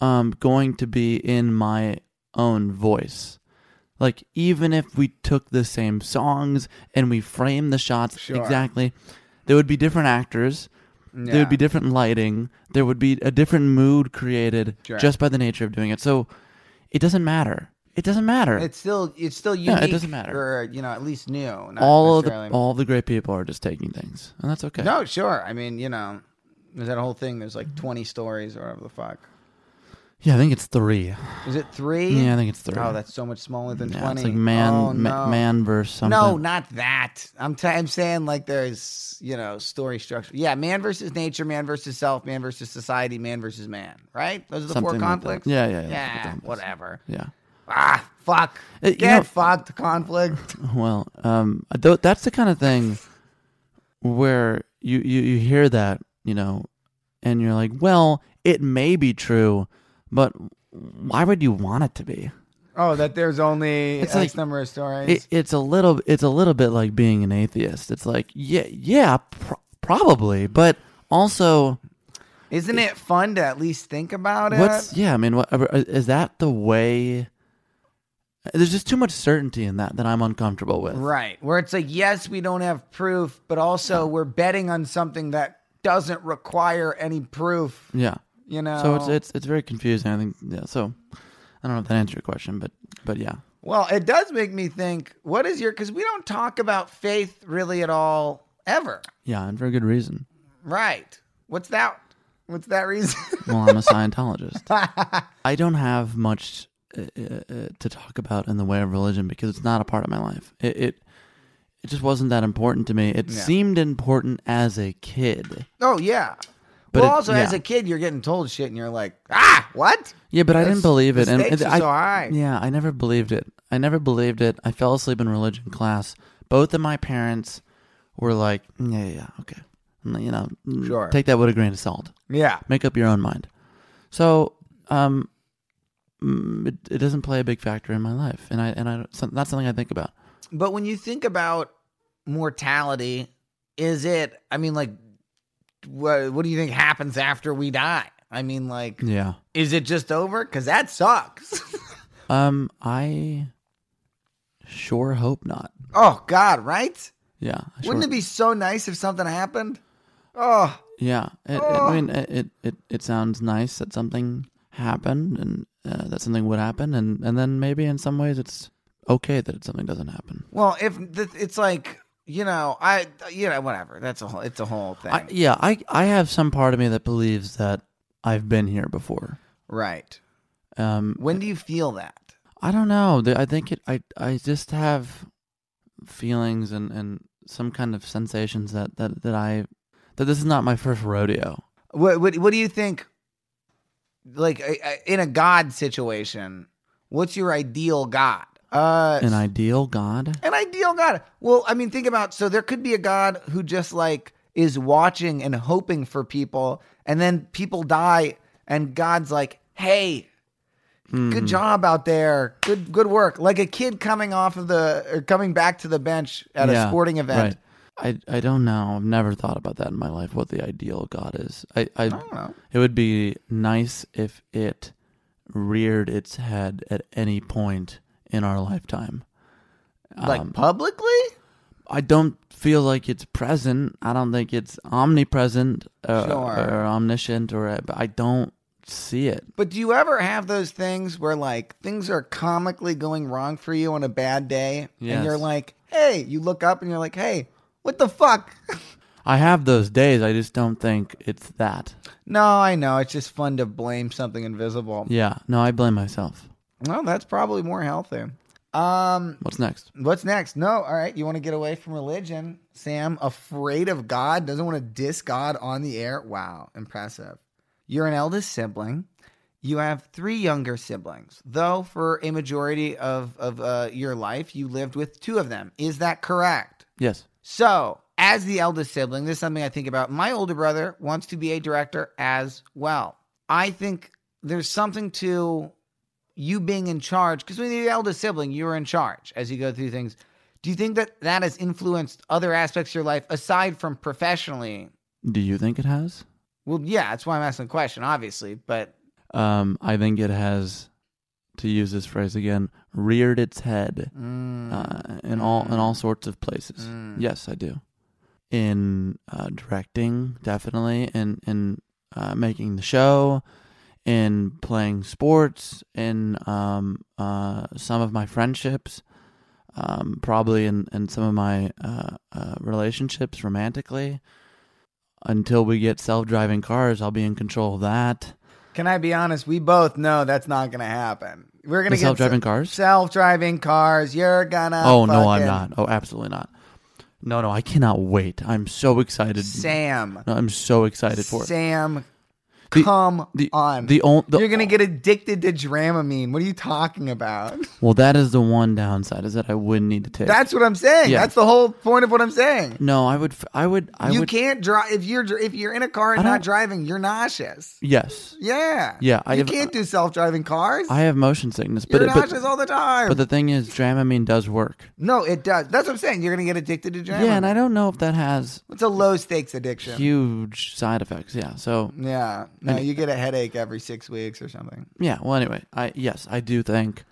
going to be in my own voice. Like, even if we took the same songs and we framed the shots exactly, there would be different actors, there would be different lighting, there would be a different mood created just by the nature of doing it. So it doesn't matter. It doesn't matter. It's still unique. Yeah, it doesn't matter. Or, at least new. All the great people are just taking things, and that's okay. No, sure. I mean, there's that whole thing. There's like 20 stories or whatever the fuck. Yeah, I think it's 3. Is it 3? Yeah, I think it's 3. Oh, that's so much smaller than 20. It's like man, oh, no. Man versus something. No, not that. I'm saying like there's, you know, story structure. Yeah, man versus nature, man versus self, man versus society, man versus man. Right? Those are the something 4 conflicts. Like yeah. Whatever. Yeah. Ah, fuck. Fucked, conflict. Well, that's the kind of thing where you hear that, you know, and you're like, well, it may be true, but why would you want it to be? Oh, that there's only X like, number of stories. It's a little bit like being an atheist. It's like, probably, but also, isn't it fun to at least think about it? Yeah, I mean, is that the way? There's just too much certainty in that I'm uncomfortable with. Right, where it's like, yes, we don't have proof, but also we're betting on something that doesn't require any proof. Yeah. You know. So it's very confusing, I think. Yeah. So I don't know if that answered your question, but yeah. Well, it does make me think, what is your, because we don't talk about faith really at all ever. Yeah, and for a good reason. Right. What's that reason? Well, I'm a Scientologist. I don't have much to talk about in the way of religion because it's not a part of my life. It just wasn't that important to me. It seemed important as a kid. Oh, yeah. But as a kid, you're getting told shit, and you're like, ah, what? Yeah, but I didn't believe it. I never believed it. I fell asleep in religion class. Both of my parents were like, yeah, okay. You know, sure. Take that with a grain of salt. Yeah. Make up your own mind. So it doesn't play a big factor in my life, and not something I think about. But when you think about mortality, is it, I mean, like, what do you think happens after we die? I mean, like, yeah, is it just over? Because that sucks. I sure hope not. Oh, God, right? Yeah. Wouldn't it be so nice if something happened? Oh. Yeah. It sounds nice that something happened and that something would happen. And then maybe in some ways it's okay that something doesn't happen. Well, it's like, you know, whatever. It's a whole thing. I have some part of me that believes that I've been here before. Right. When do you feel that? I don't know. I think I just have feelings and some kind of sensations that this is not my first rodeo. What do you think? Like in a God situation, what's your ideal God? An ideal God? An ideal God. Well, I mean, think about, so there could be a God who just like is watching and hoping for people, and then people die and God's like, hey, good job out there. Good work. Like a kid coming back to the bench at a sporting event. Right. I don't know. I've never thought about that in my life, what the ideal God is. I don't know. It would be nice if it reared its head at any point in our lifetime. Like publicly? I don't feel like it's present. I don't think it's omnipresent or omniscient, or I don't see it. But do you ever have those things where like things are comically going wrong for you on a bad day? Yes. And you're like, hey, you look up and you're like, hey, what the fuck? I have those days. I just don't think it's that. No, I know. It's just fun to blame something invisible. Yeah. No, I blame myself. Well, that's probably more healthy. What's next? No, all right. You want to get away from religion. Sam, afraid of God, doesn't want to diss God on the air. Wow, impressive. You're an eldest sibling. You have 3 younger siblings, though for a majority of your life, you lived with 2 of them. Is that correct? Yes. So, as the eldest sibling, this is something I think about. My older brother wants to be a director as well. I think there's something to you being in charge, because when you're the eldest sibling, you're in charge as you go through things. Do you think that has influenced other aspects of your life aside from professionally? Do you think it has? Well, yeah, that's why I'm asking the question, obviously, but I think it has, to use this phrase again, reared its head in all sorts of places. Mm. Yes, I do. In directing, definitely, in making the show, in playing sports, in some of my friendships, probably in some of my relationships romantically. Until we get self-driving cars, I'll be in control of that. Can I be honest? We both know that's not gonna happen. We're gonna get self-driving cars. Self-driving cars. You're gonna. Oh no, I'm not. Oh, absolutely not. No, no, I cannot wait. I'm so excited, Sam. No, I'm so excited for it, Sam. Come on. You're going to get addicted to Dramamine. What are you talking about? Well, that is the one downside, is that I wouldn't need to take. That's what I'm saying. Yeah. That's the whole point of what I'm saying. No, I would. You can't drive. If you're in a car and not driving, you're nauseous. Yes. Yeah. Yeah. You can't do self-driving cars. I have motion sickness. You're nauseous all the time. But the thing is, Dramamine does work. No, it does. That's what I'm saying. You're going to get addicted to Dramamine. Yeah, and I don't know if that has. It's a low-stakes addiction. Huge side effects. Yeah, so. Yeah. No, you get a headache every 6 weeks or something. Yeah. Well, anyway, I do think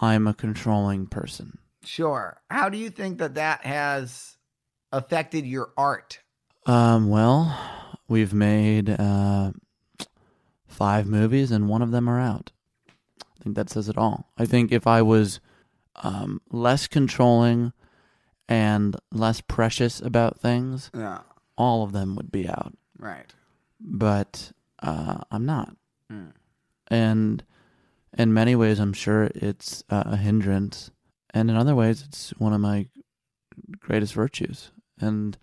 I'm a controlling person. Sure. How do you think that has affected your art? Well, we've made 5 movies, and one of them are out. I think that says it all. I think if I was less controlling and less precious about things, all of them would be out. Right. But. I'm not, and in many ways, I'm sure it's a hindrance, and in other ways, it's one of my greatest virtues. And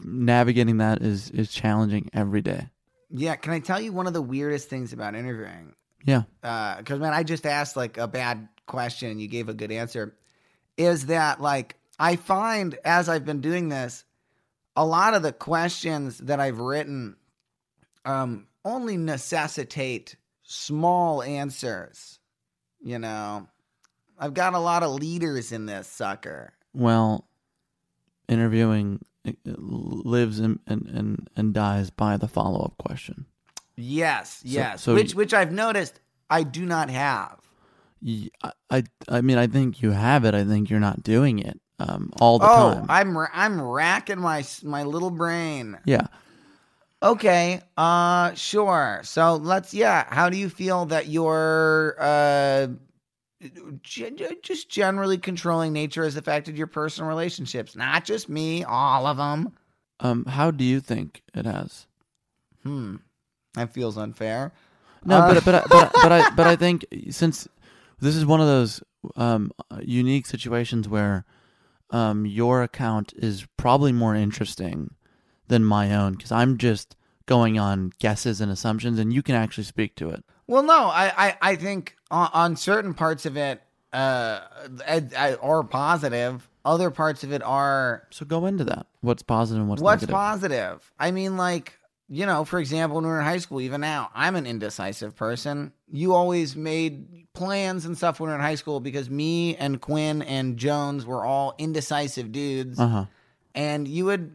navigating that is challenging every day. Yeah, can I tell you one of the weirdest things about interviewing? Yeah, because man, I just asked like a bad question, and you gave a good answer. Is that like I find as I've been doing this, a lot of the questions that I've written. Only necessitate small answers, you know. I've got a lot of leaders in this sucker. Well, interviewing lives and dies by the follow-up question. Yes. Which I've noticed I do not have. I mean, I think you have it. I think you're not doing it all the time. I'm racking my little brain. Yeah. Okay, sure. So how do you feel that your just generally controlling nature has affected your personal relationships? Not just me, all of them. How do you think it has? That feels unfair. No, but I think since this is one of those unique situations where your account is probably more interesting than my own, because I'm just going on guesses and assumptions, and you can actually speak to it. Well, no, I think on certain parts of it are positive. Other parts of it are... So go into that. What's positive and what's negative? What's positive? I mean, like, you know, for example, when we were in high school, even now, I'm an indecisive person. You always made plans and stuff when we were in high school because me and Quinn and Jones were all indecisive dudes. Uh-huh. And you would...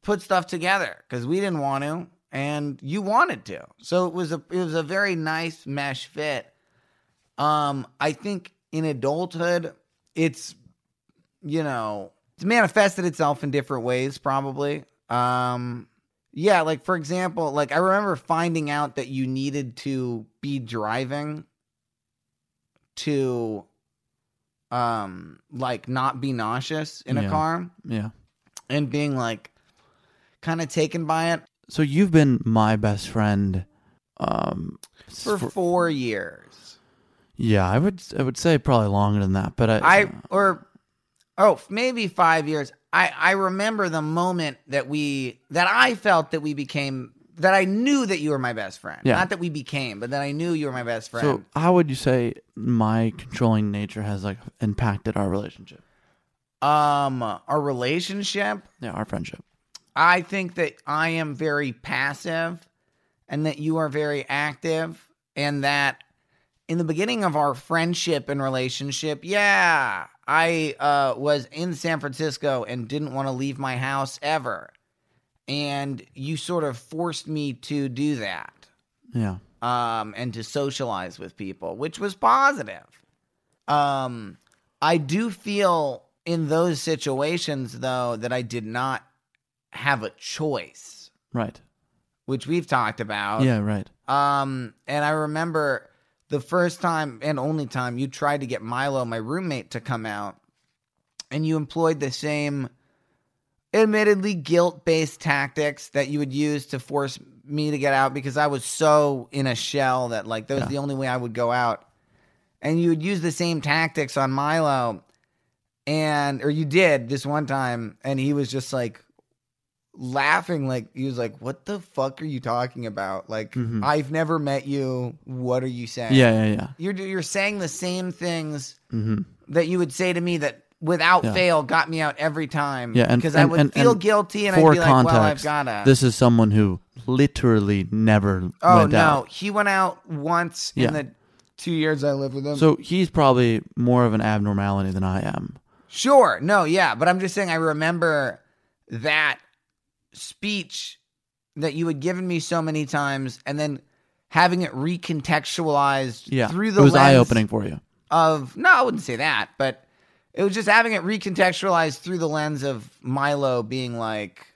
put stuff together because we didn't want to and you wanted to. So it was a very nice mesh fit. I think in adulthood, it's manifested itself in different ways probably. Like for example, like I remember finding out that you needed to be driving to like not be nauseous in a car. Yeah. And being like, kind of taken by it. So you've been my best friend for 4 years. Yeah, I would say probably longer than that, but maybe 5 years. I remember the moment that I knew that you were my best friend. Yeah. Not that we became, but that I knew you were my best friend. So how would you say my controlling nature has like impacted our relationship? Our relationship? Yeah, our friendship. I think that I am very passive and that you are very active, and that in the beginning of our friendship and relationship, I was in San Francisco and didn't want to leave my house ever. And you sort of forced me to do that. Yeah. And to socialize with people, which was positive. I do feel in those situations, though, that I did not have a choice, right? Which we've talked about, yeah, right. And I remember the first time and only time you tried to get Milo, my roommate, to come out, and you employed the same, admittedly guilt-based tactics that you would use to force me to get out because I was so in a shell that like that was the only way I would go out. And you would use the same tactics on Milo, or you did this one time, and he was just like laughing, like he was like, "What the fuck are you talking about? Like I've never met you. What are you saying?" Yeah. You're saying the same things that you would say to me that without fail got me out every time. Yeah, because I would feel guilty, and I'd be like, "Well, I've gotta." This is someone who literally never. Went out. He went out once in the 2 years I lived with him. So he's probably more of an abnormality than I am. Sure. No, yeah. But I'm just saying I remember that speech that you had given me so many times and then having it recontextualized through the lens. It was eye-opening for you. No, I wouldn't say that. But it was just having it recontextualized through the lens of Milo being like,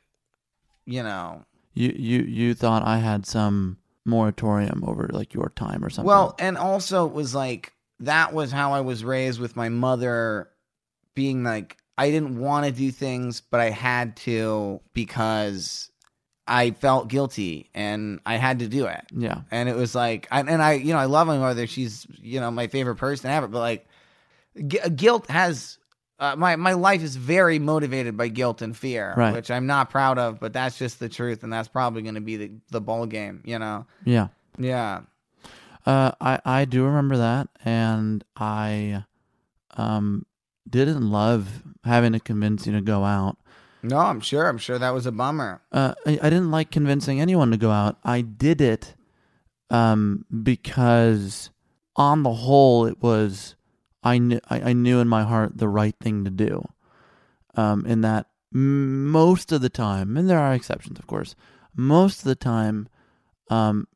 you know. You thought I had some moratorium over like your time or something. Well, and also it was like that was how I was raised with my mother being like I didn't want to do things but I had to because I felt guilty and I had to do it. Yeah. And it was like I you know I love my mother, she's you know my favorite person ever, but like guilt has my life is very motivated by guilt and fear, right, which I'm not proud of, but that's just the truth, and that's probably going to be the ball game, you know? Yeah. Yeah. I do remember that, and I didn't love having to convince you to go out. No, I'm sure that was a bummer. I didn't like convincing anyone to go out. I did it because on the whole it was... I knew in my heart the right thing to do, in that most of the time, and there are exceptions, of course, most of the time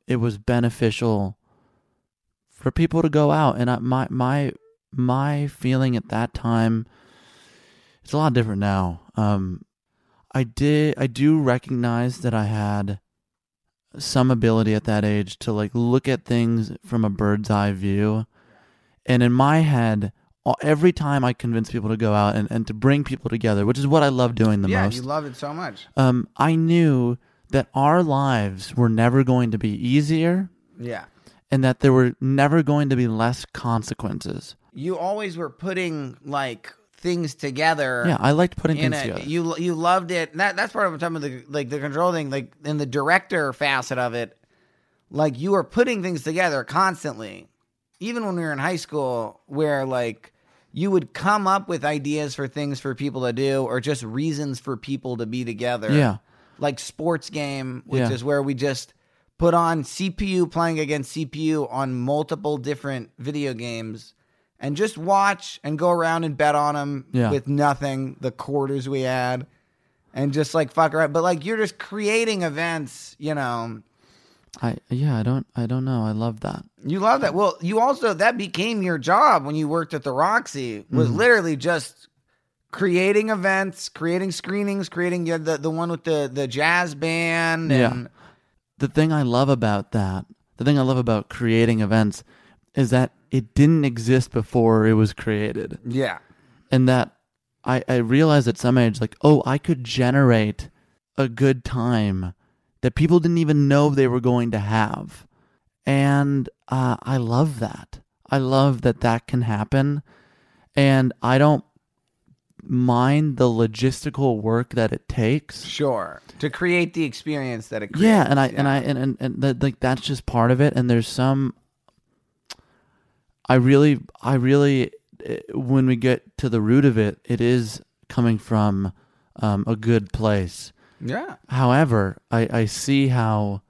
it was beneficial for people to go out. And my feeling at that time, it's a lot different now. I do recognize that I had some ability at that age to like look at things from a bird's eye view. And in my head, every time I convince people to go out and to bring people together, which is what I love doing the most. Yeah, you love it so much. I knew that our lives were never going to be easier. Yeah. And that there were never going to be less consequences. You always were putting, like, things together. Yeah, I liked putting things together. You loved it. And that's part of what I'm talking about, the control thing, like, in the director facet of it. Like, you were putting things together constantly. Even when we were in high school, where like you would come up with ideas for things for people to do or just reasons for people to be together. Yeah. Like sports game, which is where we just put on CPU playing against CPU on multiple different video games and just watch and go around and bet on them with nothing, the quarters we had, and just like fuck around. But like you're just creating events, you know. I don't know. I love that. You love that. Well, you also, that became your job when you worked at the Roxy, was literally just creating events, creating screenings, creating the one with the jazz band. And the thing I love about creating events is that it didn't exist before it was created. Yeah. And that I realized at some age, like, oh, I could generate a good time that people didn't even know they were going to have. And I love that. I love that can happen. And I don't mind the logistical work that it takes. Sure. To create the experience that it creates. Yeah, and that's just part of it. And there's some... I really, when we get to the root of it, it is coming from a good place. Yeah. However, I see how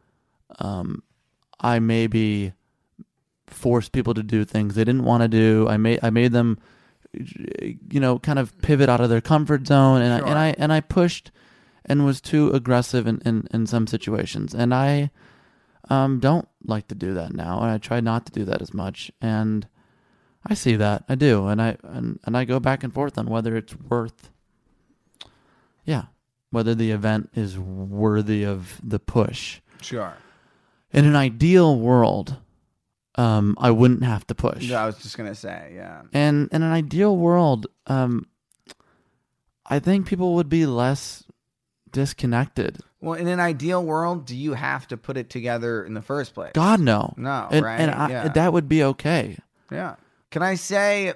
I maybe forced people to do things they didn't want to do. I made them, you know, kind of pivot out of their comfort zone, and sure. I pushed and was too aggressive in some situations. And I don't like to do that now, and I try not to do that as much. And I see that I do, and I go back and forth on whether it's worth. Yeah. Whether the event is worthy of the push. Sure. In an ideal world, I wouldn't have to push. No, I was just going to say, yeah. And in an ideal world, I think people would be less disconnected. Well, in an ideal world, do you have to put it together in the first place? God, no. No, and, right? And that would be okay. Yeah. Can I say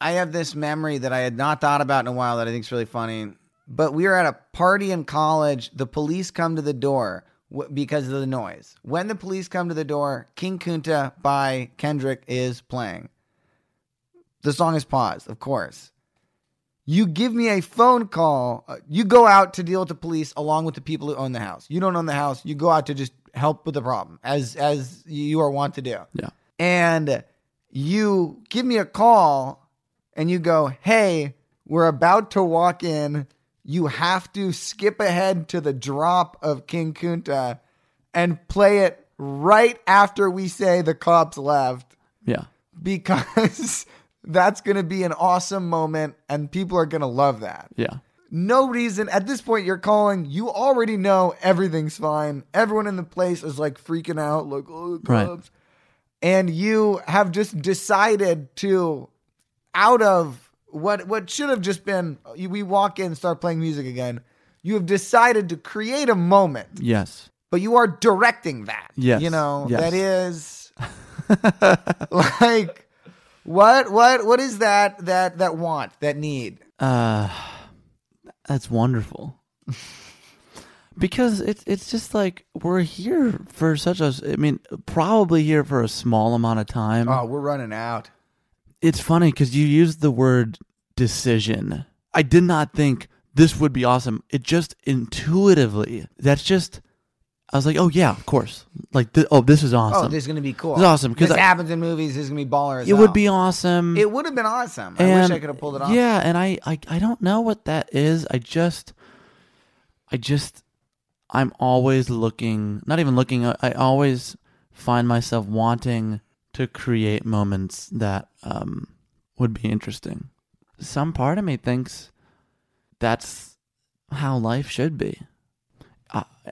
I have this memory that I had not thought about in a while that I think is really funny, but we were at a party in college. The police come to the door because of the noise. When the police come to the door, King Kunta by Kendrick is playing. The song is paused, of course. You give me a phone call. You go out to deal with the police along with the people who own the house. You don't own the house. You go out to just help with the problem, as you are wont to do. Yeah. And you give me a call and you go, hey, we're about to walk in. You have to skip ahead to the drop of King Kunta and play it right after we say the cops left. Yeah. Because... that's going to be an awesome moment, and people are going to love that. Yeah. No reason. At this point, you're calling. You already know everything's fine. Everyone in the place is, like, freaking out, like, oh, the cops. Right. And you have just decided to, out of what should have just been, we walk in and start playing music again, you have decided to create a moment. Yes. But you are directing that. Yes. You know, yes. That is, like... What is that want, that need? That's wonderful. Because it's just like, we're here for probably here for a small amount of time. Oh, we're running out. It's funny because you used the word decision. I did not think this would be awesome. It just intuitively, I was like, oh, yeah, of course. Like, this is awesome. Oh, this is going to be cool. This is awesome. This happens in movies. This is going to be baller as hell. It would be awesome. It would have been awesome. I wish I could have pulled it off. Yeah, and I don't know what that is. I'm always I always find myself wanting to create moments that would be interesting. Some part of me thinks that's how life should be.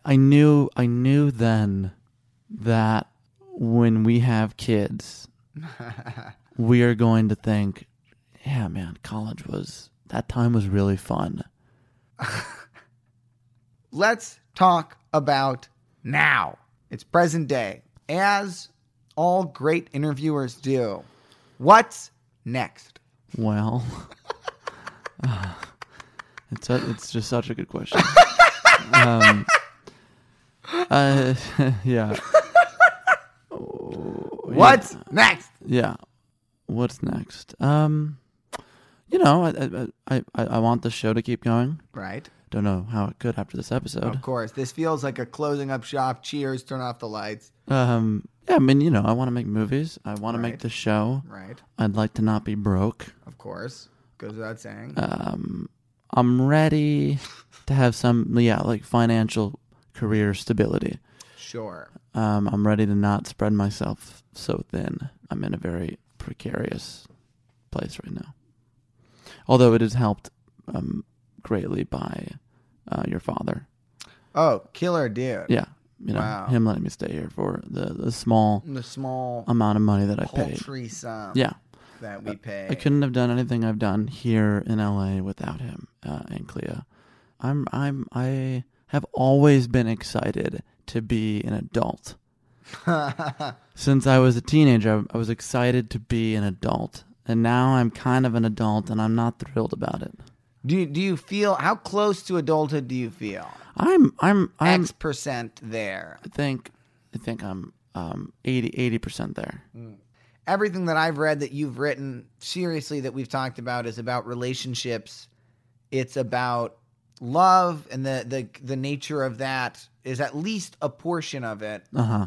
I knew then that when we have kids, we are going to think, yeah, man, college that time was really fun. Let's talk about now. It's present day. As all great interviewers do, what's next? Well, it's just such a good question. Yeah. What's next? Yeah. What's next? I want the show to keep going. Right. Don't know how it could after this episode. Of course. This feels like a closing up shop. Cheers. Turn off the lights. Yeah, I mean, I want to make movies. I want to make the show. Right. I'd like to not be broke. Of course. Goes without saying. I'm ready to have some, financial career stability. Sure. I'm ready to not spread myself so thin. I'm in a very precarious place right now. Although it is helped greatly by your father. Oh, killer dude. Yeah. Wow. Him letting me stay here for the small amount of money that I paid. Paltry sum. Yeah. That we pay. I couldn't have done anything I've done here in LA without him and Clea. I have always been excited to be an adult. Since I was a teenager, I was excited to be an adult, and now I'm kind of an adult, and I'm not thrilled about it. Do you feel, how close to adulthood do you feel? I'm X% there. I think I'm 80% there. Mm. Everything that I've read that you've written, seriously, that we've talked about is about relationships. It's about love, and the nature of that is at least a portion of it. Uh-huh.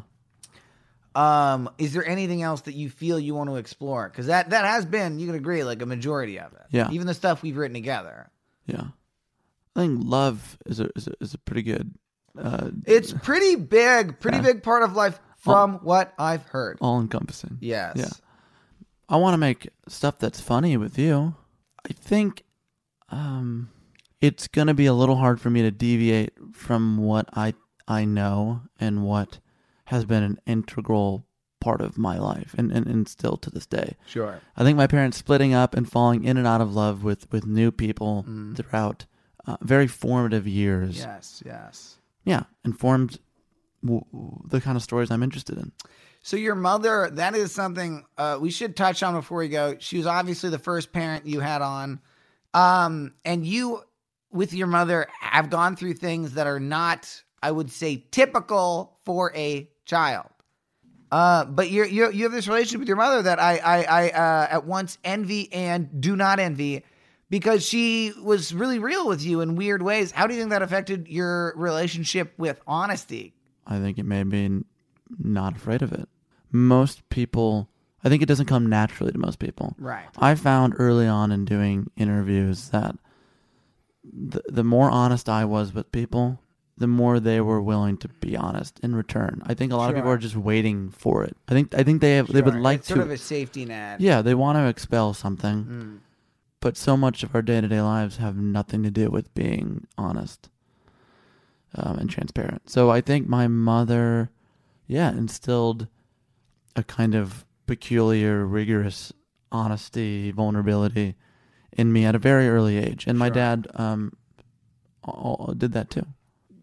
Is there anything else that you feel you want to explore? Because that has been, you can agree, like a majority of it. Yeah. Even the stuff we've written together. Yeah. I think love is a pretty good... it's pretty big part of life. From what I've heard. All-encompassing. Yes. Yeah. I want to make stuff that's funny with you. I think it's going to be a little hard for me to deviate from what I know and what has been an integral part of my life and still to this day. Sure. I think my parents splitting up and falling in and out of love with new people throughout very formative years. Yes. Yeah, informed the kind of stories I'm interested in. So your mother, that is something we should touch on before we go. She was obviously the first parent you had on. And you, with your mother, have gone through things that are not, I would say, typical for a child. But you have this relationship with your mother that I at once envy and do not envy, because she was really real with you in weird ways. How do you think that affected your relationship with honesty? I think it made me not afraid of it. Most people, I think it doesn't come naturally to most people. Right. I found early on in doing interviews that the more honest I was with people, the more they were willing to be honest in return. I think a lot of people are just waiting for it. I think they would like it's to sort of a safety net. Yeah, they want to expel something. Mm. But so much of our day-to-day lives have nothing to do with being honest and transparent. So I think my mother, instilled a kind of peculiar, rigorous honesty, vulnerability in me at a very early age. And my dad did that too.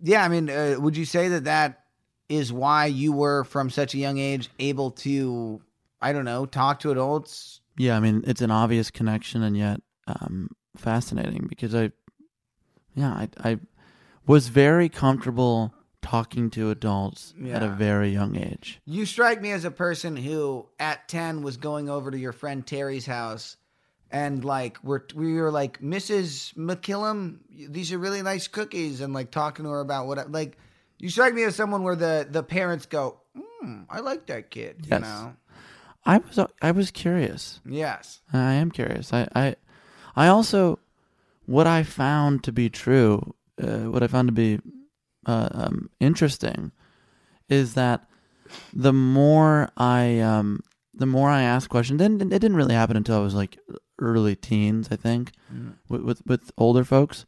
Yeah, I mean, would you say that is why you were, from such a young age, able to, I don't know, talk to adults? Yeah, I mean, it's an obvious connection and yet fascinating, because I was very comfortable talking to adults at a very young age. You strike me as a person who at 10 was going over to your friend Terry's house and we were like, Mrs. McKillum, these are really nice cookies, and like talking to her about what, like, you strike me as someone where the parents go, I like that kid, you know? I was curious. Yes. I am curious. I also, what I found to be true, interesting, is that the more I asked questions, then it didn't really happen until I was like early teens, I think, with older folks.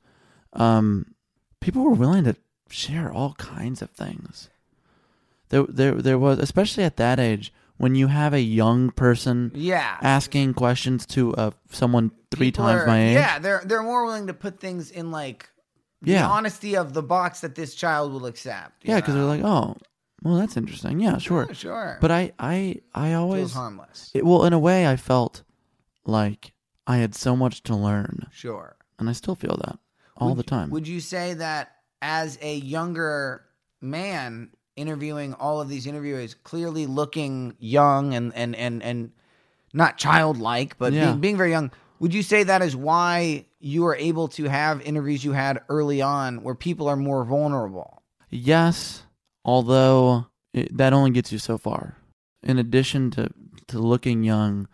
People were willing to share all kinds of things. There was, especially at that age, when you have a young person asking questions to someone three times my age. Yeah, they're more willing to put things in like the honesty of the box that this child will accept. Yeah, because they're like, oh, well, that's interesting. Yeah, sure. Yeah, sure. But I always... It was harmless. In a way, I felt like I had so much to learn. Sure. And I still feel that all the time. Would you say that as a younger man interviewing all of these interviewees, clearly looking young and not childlike, but being very young, would you say that is why you are able to have interviews you had early on where people are more vulnerable? Yes, although that only gets you so far. In addition to looking young,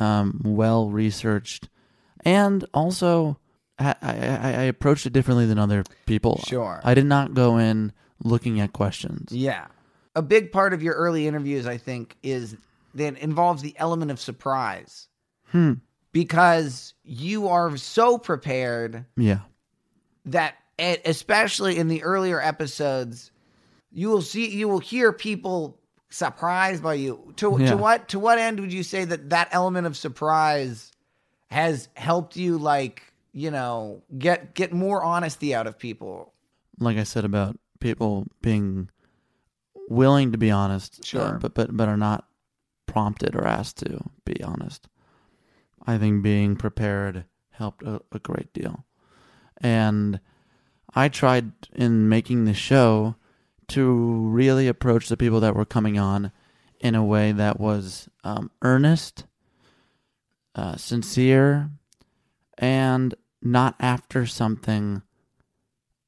well-researched, and also I approached it differently than other people. Sure. I did not go in looking at questions. Yeah. A big part of your early interviews, I think, is that involves the element of surprise. Because you are so prepared. Yeah. That especially in the earlier episodes, you will hear people surprised by you. To what end would you say that element of surprise has helped you, like, you know, get more honesty out of people? Like I said about people being willing to be honest, but are not prompted or asked to be honest. I think being prepared helped a great deal. And I tried in making the show to really approach the people that were coming on in a way that was earnest, sincere, and not after something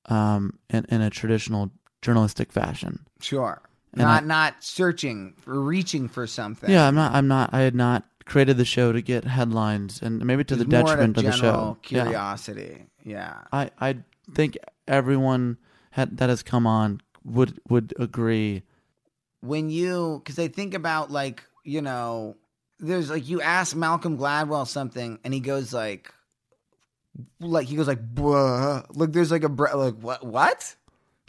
in a traditional journalistic fashion. Sure. And not searching or reaching for something. Yeah, I had not created the show to get headlines, and maybe to the detriment of the show. Curiosity. Yeah. I think everyone that has come on would agree. When you, because I think about, like, you know, there's like, you ask Malcolm Gladwell something and he goes like bruh. Look, there's like a like what?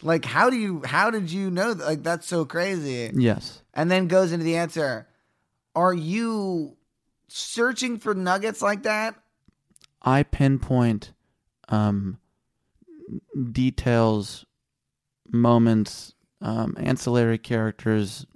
Like, how did you know that? Like, that's so crazy. Yes. And then goes into the answer. Are you searching for nuggets like that? I pinpoint details, moments, ancillary characters,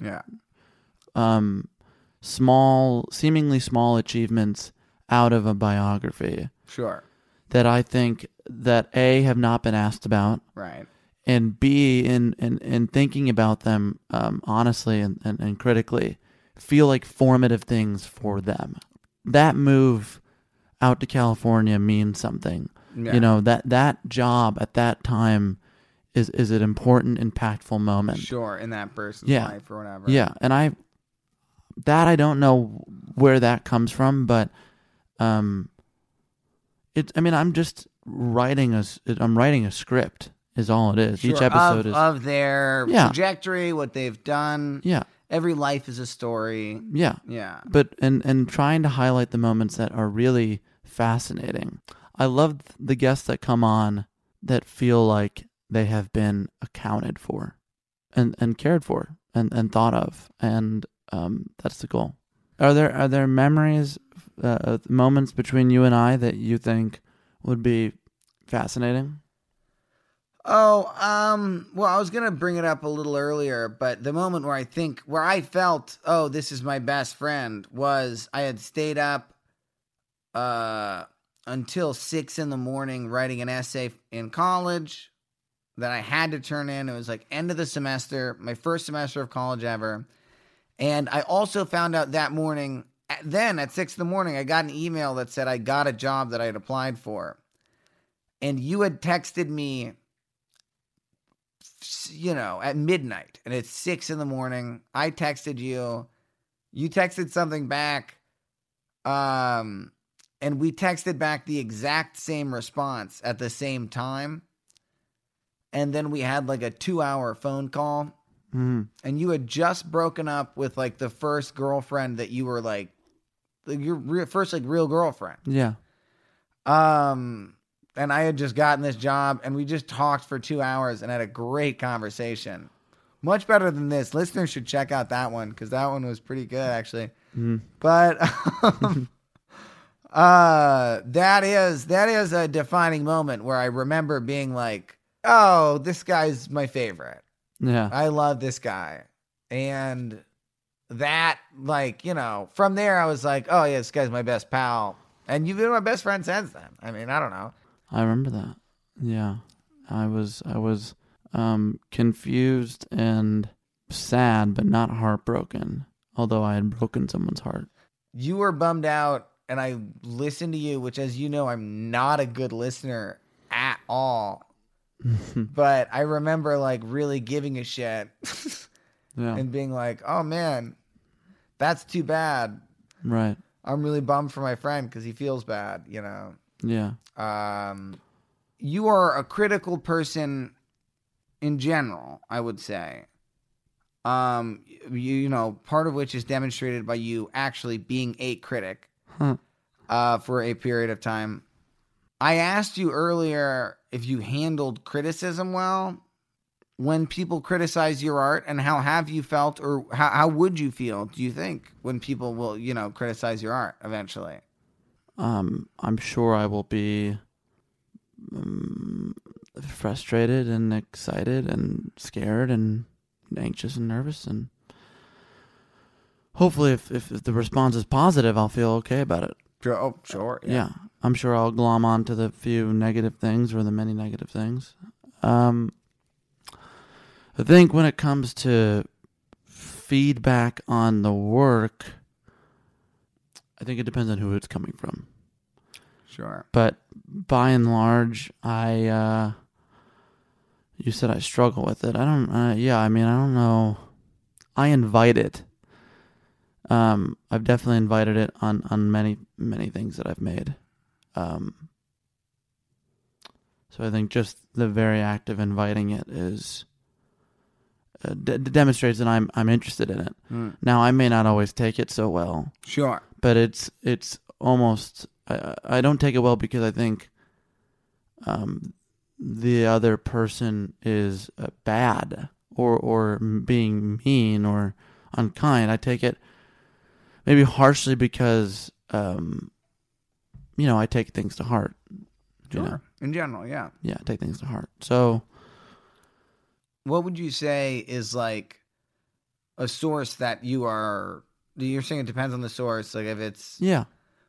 seemingly small achievements out of a biography. Sure. That I think that A, have not been asked about. Right. And B, in thinking about them honestly and critically, feel like formative things for them. That move out to California means something. Yeah. You know, that job at that time is an important, impactful moment. Sure, in that person's life or whatever. Yeah, and I don't know where that comes from, but I'm writing a script is all it is. Sure. Each episode is of their trajectory, what they've done. Yeah. Every life is a story. Yeah. Yeah. But and trying to highlight the moments that are really fascinating. I love the guests that come on that feel like they have been accounted for and cared for and thought of. And that's the goal. Are there memories, moments between you and I that you think would be fascinating? Oh, well, I was going to bring it up a little earlier, but the moment where I felt, oh, this is my best friend, was I had stayed up until 6 a.m. writing an essay in college that I had to turn in. It was like end of the semester, my first semester of college ever. And I also found out that morning, then at 6 a.m, I got an email that said I got a job that I had applied for. And you had texted me, you know, at midnight, and it's 6 a.m. I texted you. You texted something back. And we texted back the exact same response at the same time. And then we had like a 2-hour phone call. Mm-hmm. And you had just broken up with like the first girlfriend that you were like, your first like real girlfriend. Yeah. And I had just gotten this job, and we just talked for 2 hours and had a great conversation. Much better than this. Listeners should check out that one, because that one was pretty good, actually. Mm. But that is a defining moment where I remember being like, oh, this guy's my favorite. Yeah, I love this guy. And that, like, you know, from there I was like, oh, yeah, this guy's my best pal. And you've been my best friend since then. I mean, I don't know. I remember that. Yeah. I was confused and sad, but not heartbroken, although I had broken someone's heart. You were bummed out, and I listened to you, which, as you know, I'm not a good listener at all. But I remember, like, really giving a shit and being like, oh, man, that's too bad. Right. I'm really bummed for my friend because he feels bad, you know. Yeah. You are a critical person in general, I would say. You know, part of which is demonstrated by you actually being a critic for a period of time. I asked you earlier if you handled criticism well when people criticize your art, and how have you felt, or how would you feel, do you think, when people will, you know, criticize your art eventually? I'm sure I will be frustrated and excited and scared and anxious and nervous. And hopefully if the response is positive, I'll feel okay about it. Oh, sure. Yeah. Yeah. I'm sure I'll glom on to the few negative things or the many negative things. I think when it comes to feedback on the work, I think it depends on who it's coming from. Sure. But by and large, you said I struggle with it. I don't know. I invite it. I've definitely invited it on many, many things that I've made. So I think just the very act of inviting it is demonstrates that I'm interested in it. Mm. Now, I may not always take it so well. Sure. But it's almost, I don't take it well because I think the other person is bad or being mean or unkind. I take it maybe harshly because, you know, I take things to heart. Sure. You know? In general, yeah. Yeah, take things to heart. So what would you say is like a source that you are, you're saying it depends on the source. Like if it's, yeah.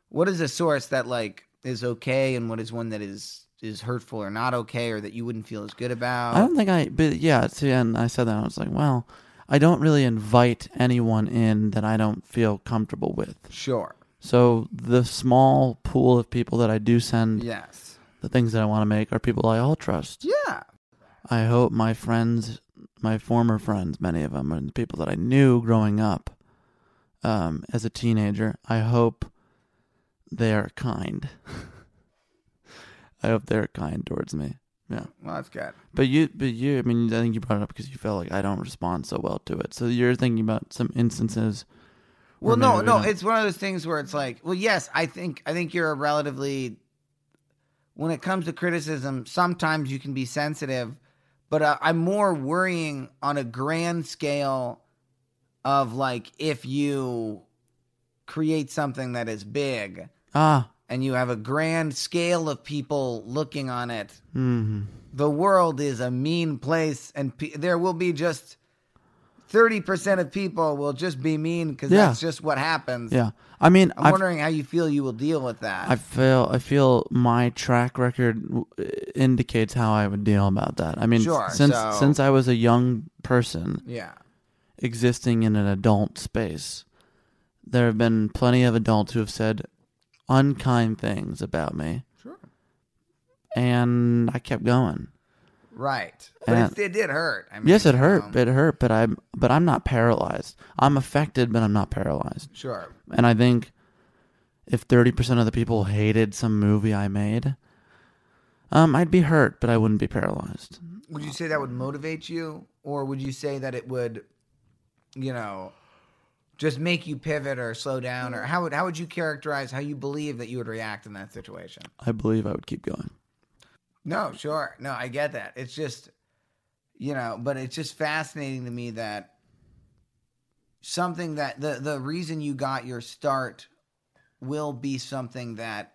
What is a source that like is okay and what is one that is hurtful or not okay or that you wouldn't feel as good about? I don't think I, but yeah, and I said that, I was like, well, I don't really invite anyone in that I don't feel comfortable with. Sure. So the small pool of people that I do send yes. the things that I want to make are people I all trust. Yeah. I hope my friends, my former friends, many of them, and the people that I knew growing up as a teenager, I hope they are kind. I hope they're kind towards me. Yeah. Well, that's good. But you, I mean, I think you brought it up because you felt like I don't respond so well to it. So you're thinking about some instances. Well, no, it's one of those things where it's like, well, yes, I think you're a relatively, when it comes to criticism, sometimes you can be sensitive, but I'm more worrying on a grand scale of like, if you create something that is big and you have a grand scale of people looking on it, mm-hmm. the world is a mean place and there will be just 30% of people will just be mean because that's just what happens. Yeah. I mean, I'm wondering how you feel you will deal with that. I feel my track record indicates how I would deal about that. I mean, sure, since I was a young person existing in an adult space, there have been plenty of adults who have said unkind things about me. Sure. And I kept going. Right. But it did hurt. I mean, yes, it hurt. It hurt, but I'm not paralyzed. I'm affected, but I'm not paralyzed. Sure. And I think if 30% of the people hated some movie I made, I'd be hurt, but I wouldn't be paralyzed. Would you say that would motivate you? Or would you say that it would, you know, just make you pivot or slow down? Or how would you characterize how you believe that you would react in that situation? I believe I would keep going. No, sure. No, I get that. It's just, you know, but it's just fascinating to me that something that the reason you got your start will be something that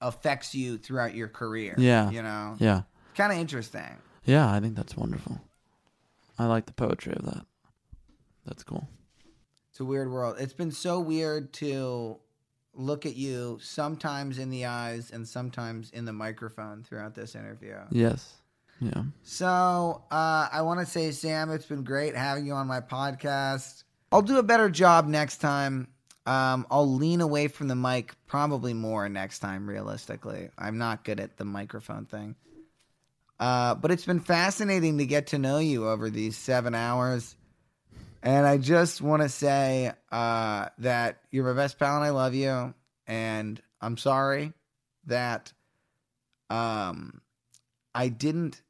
affects you throughout your career. Yeah. You know? Yeah. Kind of interesting. Yeah, I think that's wonderful. I like the poetry of that. That's cool. It's a weird world. It's been so weird to look at you sometimes in the eyes and sometimes in the microphone throughout this interview. Yes. Yeah. So I want to say, Sam, it's been great having you on my podcast. I'll do a better job next time. I'll lean away from the mic probably more next time, realistically. I'm not good at the microphone thing. But it's been fascinating to get to know you over these 7 hours. And I just want to say that you're my best pal and I love you. And I'm sorry that I didn't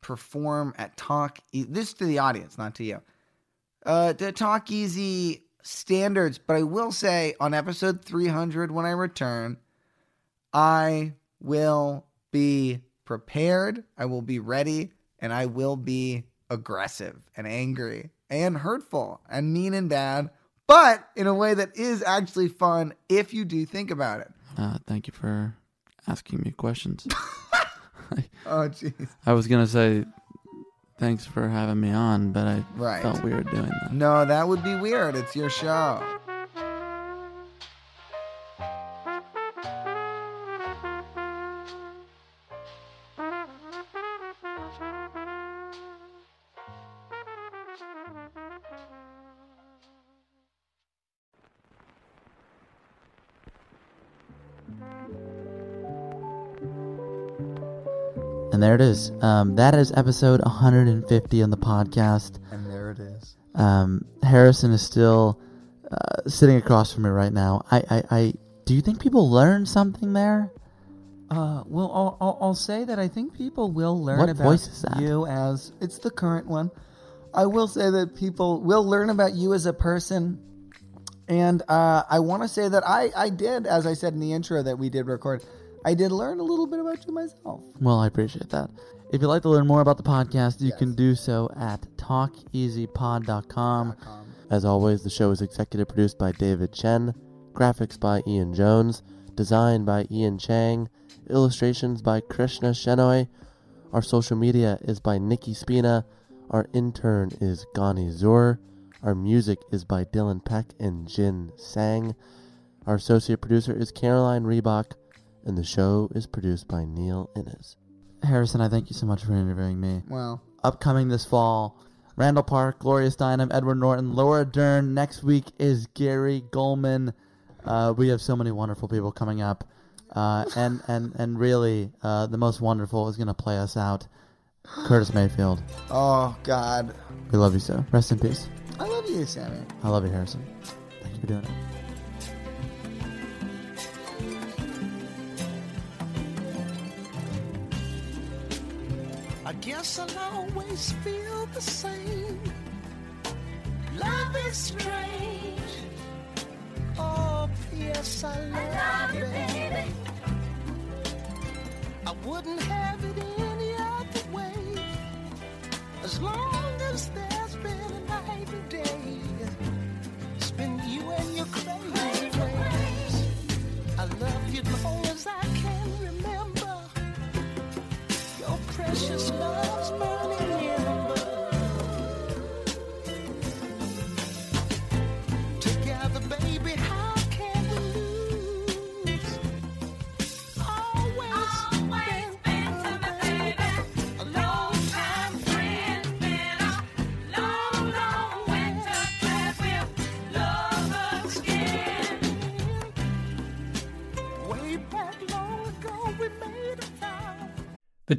perform at Talk Easy. This is to the audience, not to you. The Talk Easy standards. But I will say on episode 300, when I return, I will be prepared. I will be ready. And I will be aggressive and angry. And hurtful and mean and bad, but in a way that is actually fun if you do think about it. Thank you for asking me questions. Oh, jeez. I was going to say thanks for having me on, but I felt weird doing that. No, that would be weird. It's your show. And there it is. That is episode 150 on the podcast. And there it is. Harrison is still sitting across from me right now. I do you think people learn something there? Well, I'll say that I think people will learn what about voice is that? You as it's the current one. I will say that people will learn about you as a person. And I want to say that I did, as I said in the intro that we did record, I did learn a little bit about you myself. Well, I appreciate that. If you'd like to learn more about the podcast, you can do so at talkeasypod.com. As always, the show is executive produced by David Chen, graphics by Ian Jones, Design by Ian Chang. Illustrations by Krishna Shenoy. Our social media is by Nikki Spina. Our intern is Ghani Zur. Our music is by Dylan Peck and Jin Sang. Our associate producer is Caroline Reebok. And the show is produced by Neil Innes. Harrison, I thank you so much for interviewing me. Well, upcoming this fall, Randall Park, Gloria Steinem, Edward Norton, Laura Dern. Next week is Gary Goldman. We have so many wonderful people coming up. And really, the most wonderful is going to play us out, Curtis Mayfield. Oh, God. We love you, sir. Rest in peace. I love you, Sammy. I love you, Harrison. Thank you for doing it. I guess I'll always feel the same. Love is strange. Oh, yes, I love you, baby. I wouldn't have it any other way. As long as there's been a night and day, it's been you and your crazy ways. I love you long as I can remember. Your precious love's burning ember. Together, baby, how can we lose? Always been together, baby. A long-time friend, been a long winter trip with lovers again. Way back long ago, we made a vow. The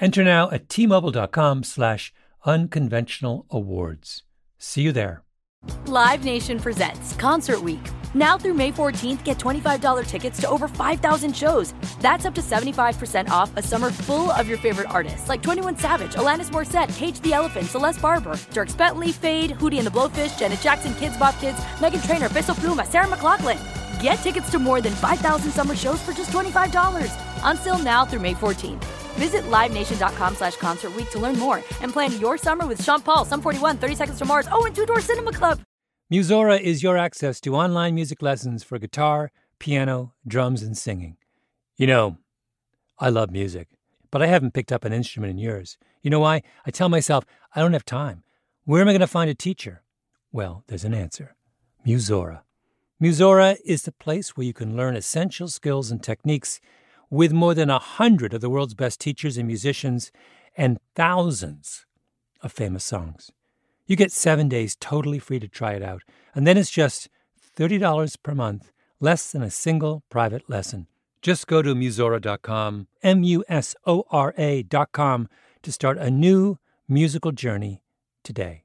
Enter now at tmobile.com/unconventional awards. See you there. Live Nation presents Concert Week. Now through May 14th, get $25 tickets to over 5,000 shows. That's up to 75% off a summer full of your favorite artists, like 21 Savage, Alanis Morissette, Cage the Elephant, Celeste Barber, Dierks Bentley, Fade, Hootie and the Blowfish, Janet Jackson, Kidz Bop Kids, Meghan Trainor, Bissell Pluma, Sarah McLachlan. Get tickets to more than 5,000 summer shows for just $25. Until now through May 14th. Visit LiveNation.com/Concert Week to learn more and plan your summer with Sean Paul, Sum 41, 30 Seconds to Mars, and Two Door Cinema Club. Musora is your access to online music lessons for guitar, piano, drums, and singing. You know, I love music, but I haven't picked up an instrument in years. You know why? I tell myself, I don't have time. Where am I going to find a teacher? Well, there's an answer. Musora. Musora is the place where you can learn essential skills and techniques with more than 100 of the world's best teachers and musicians and thousands of famous songs. You get 7 days totally free to try it out, and then it's just $30 per month, less than a single private lesson. Just go to Musora.com, MUSORA.com, to start a new musical journey today.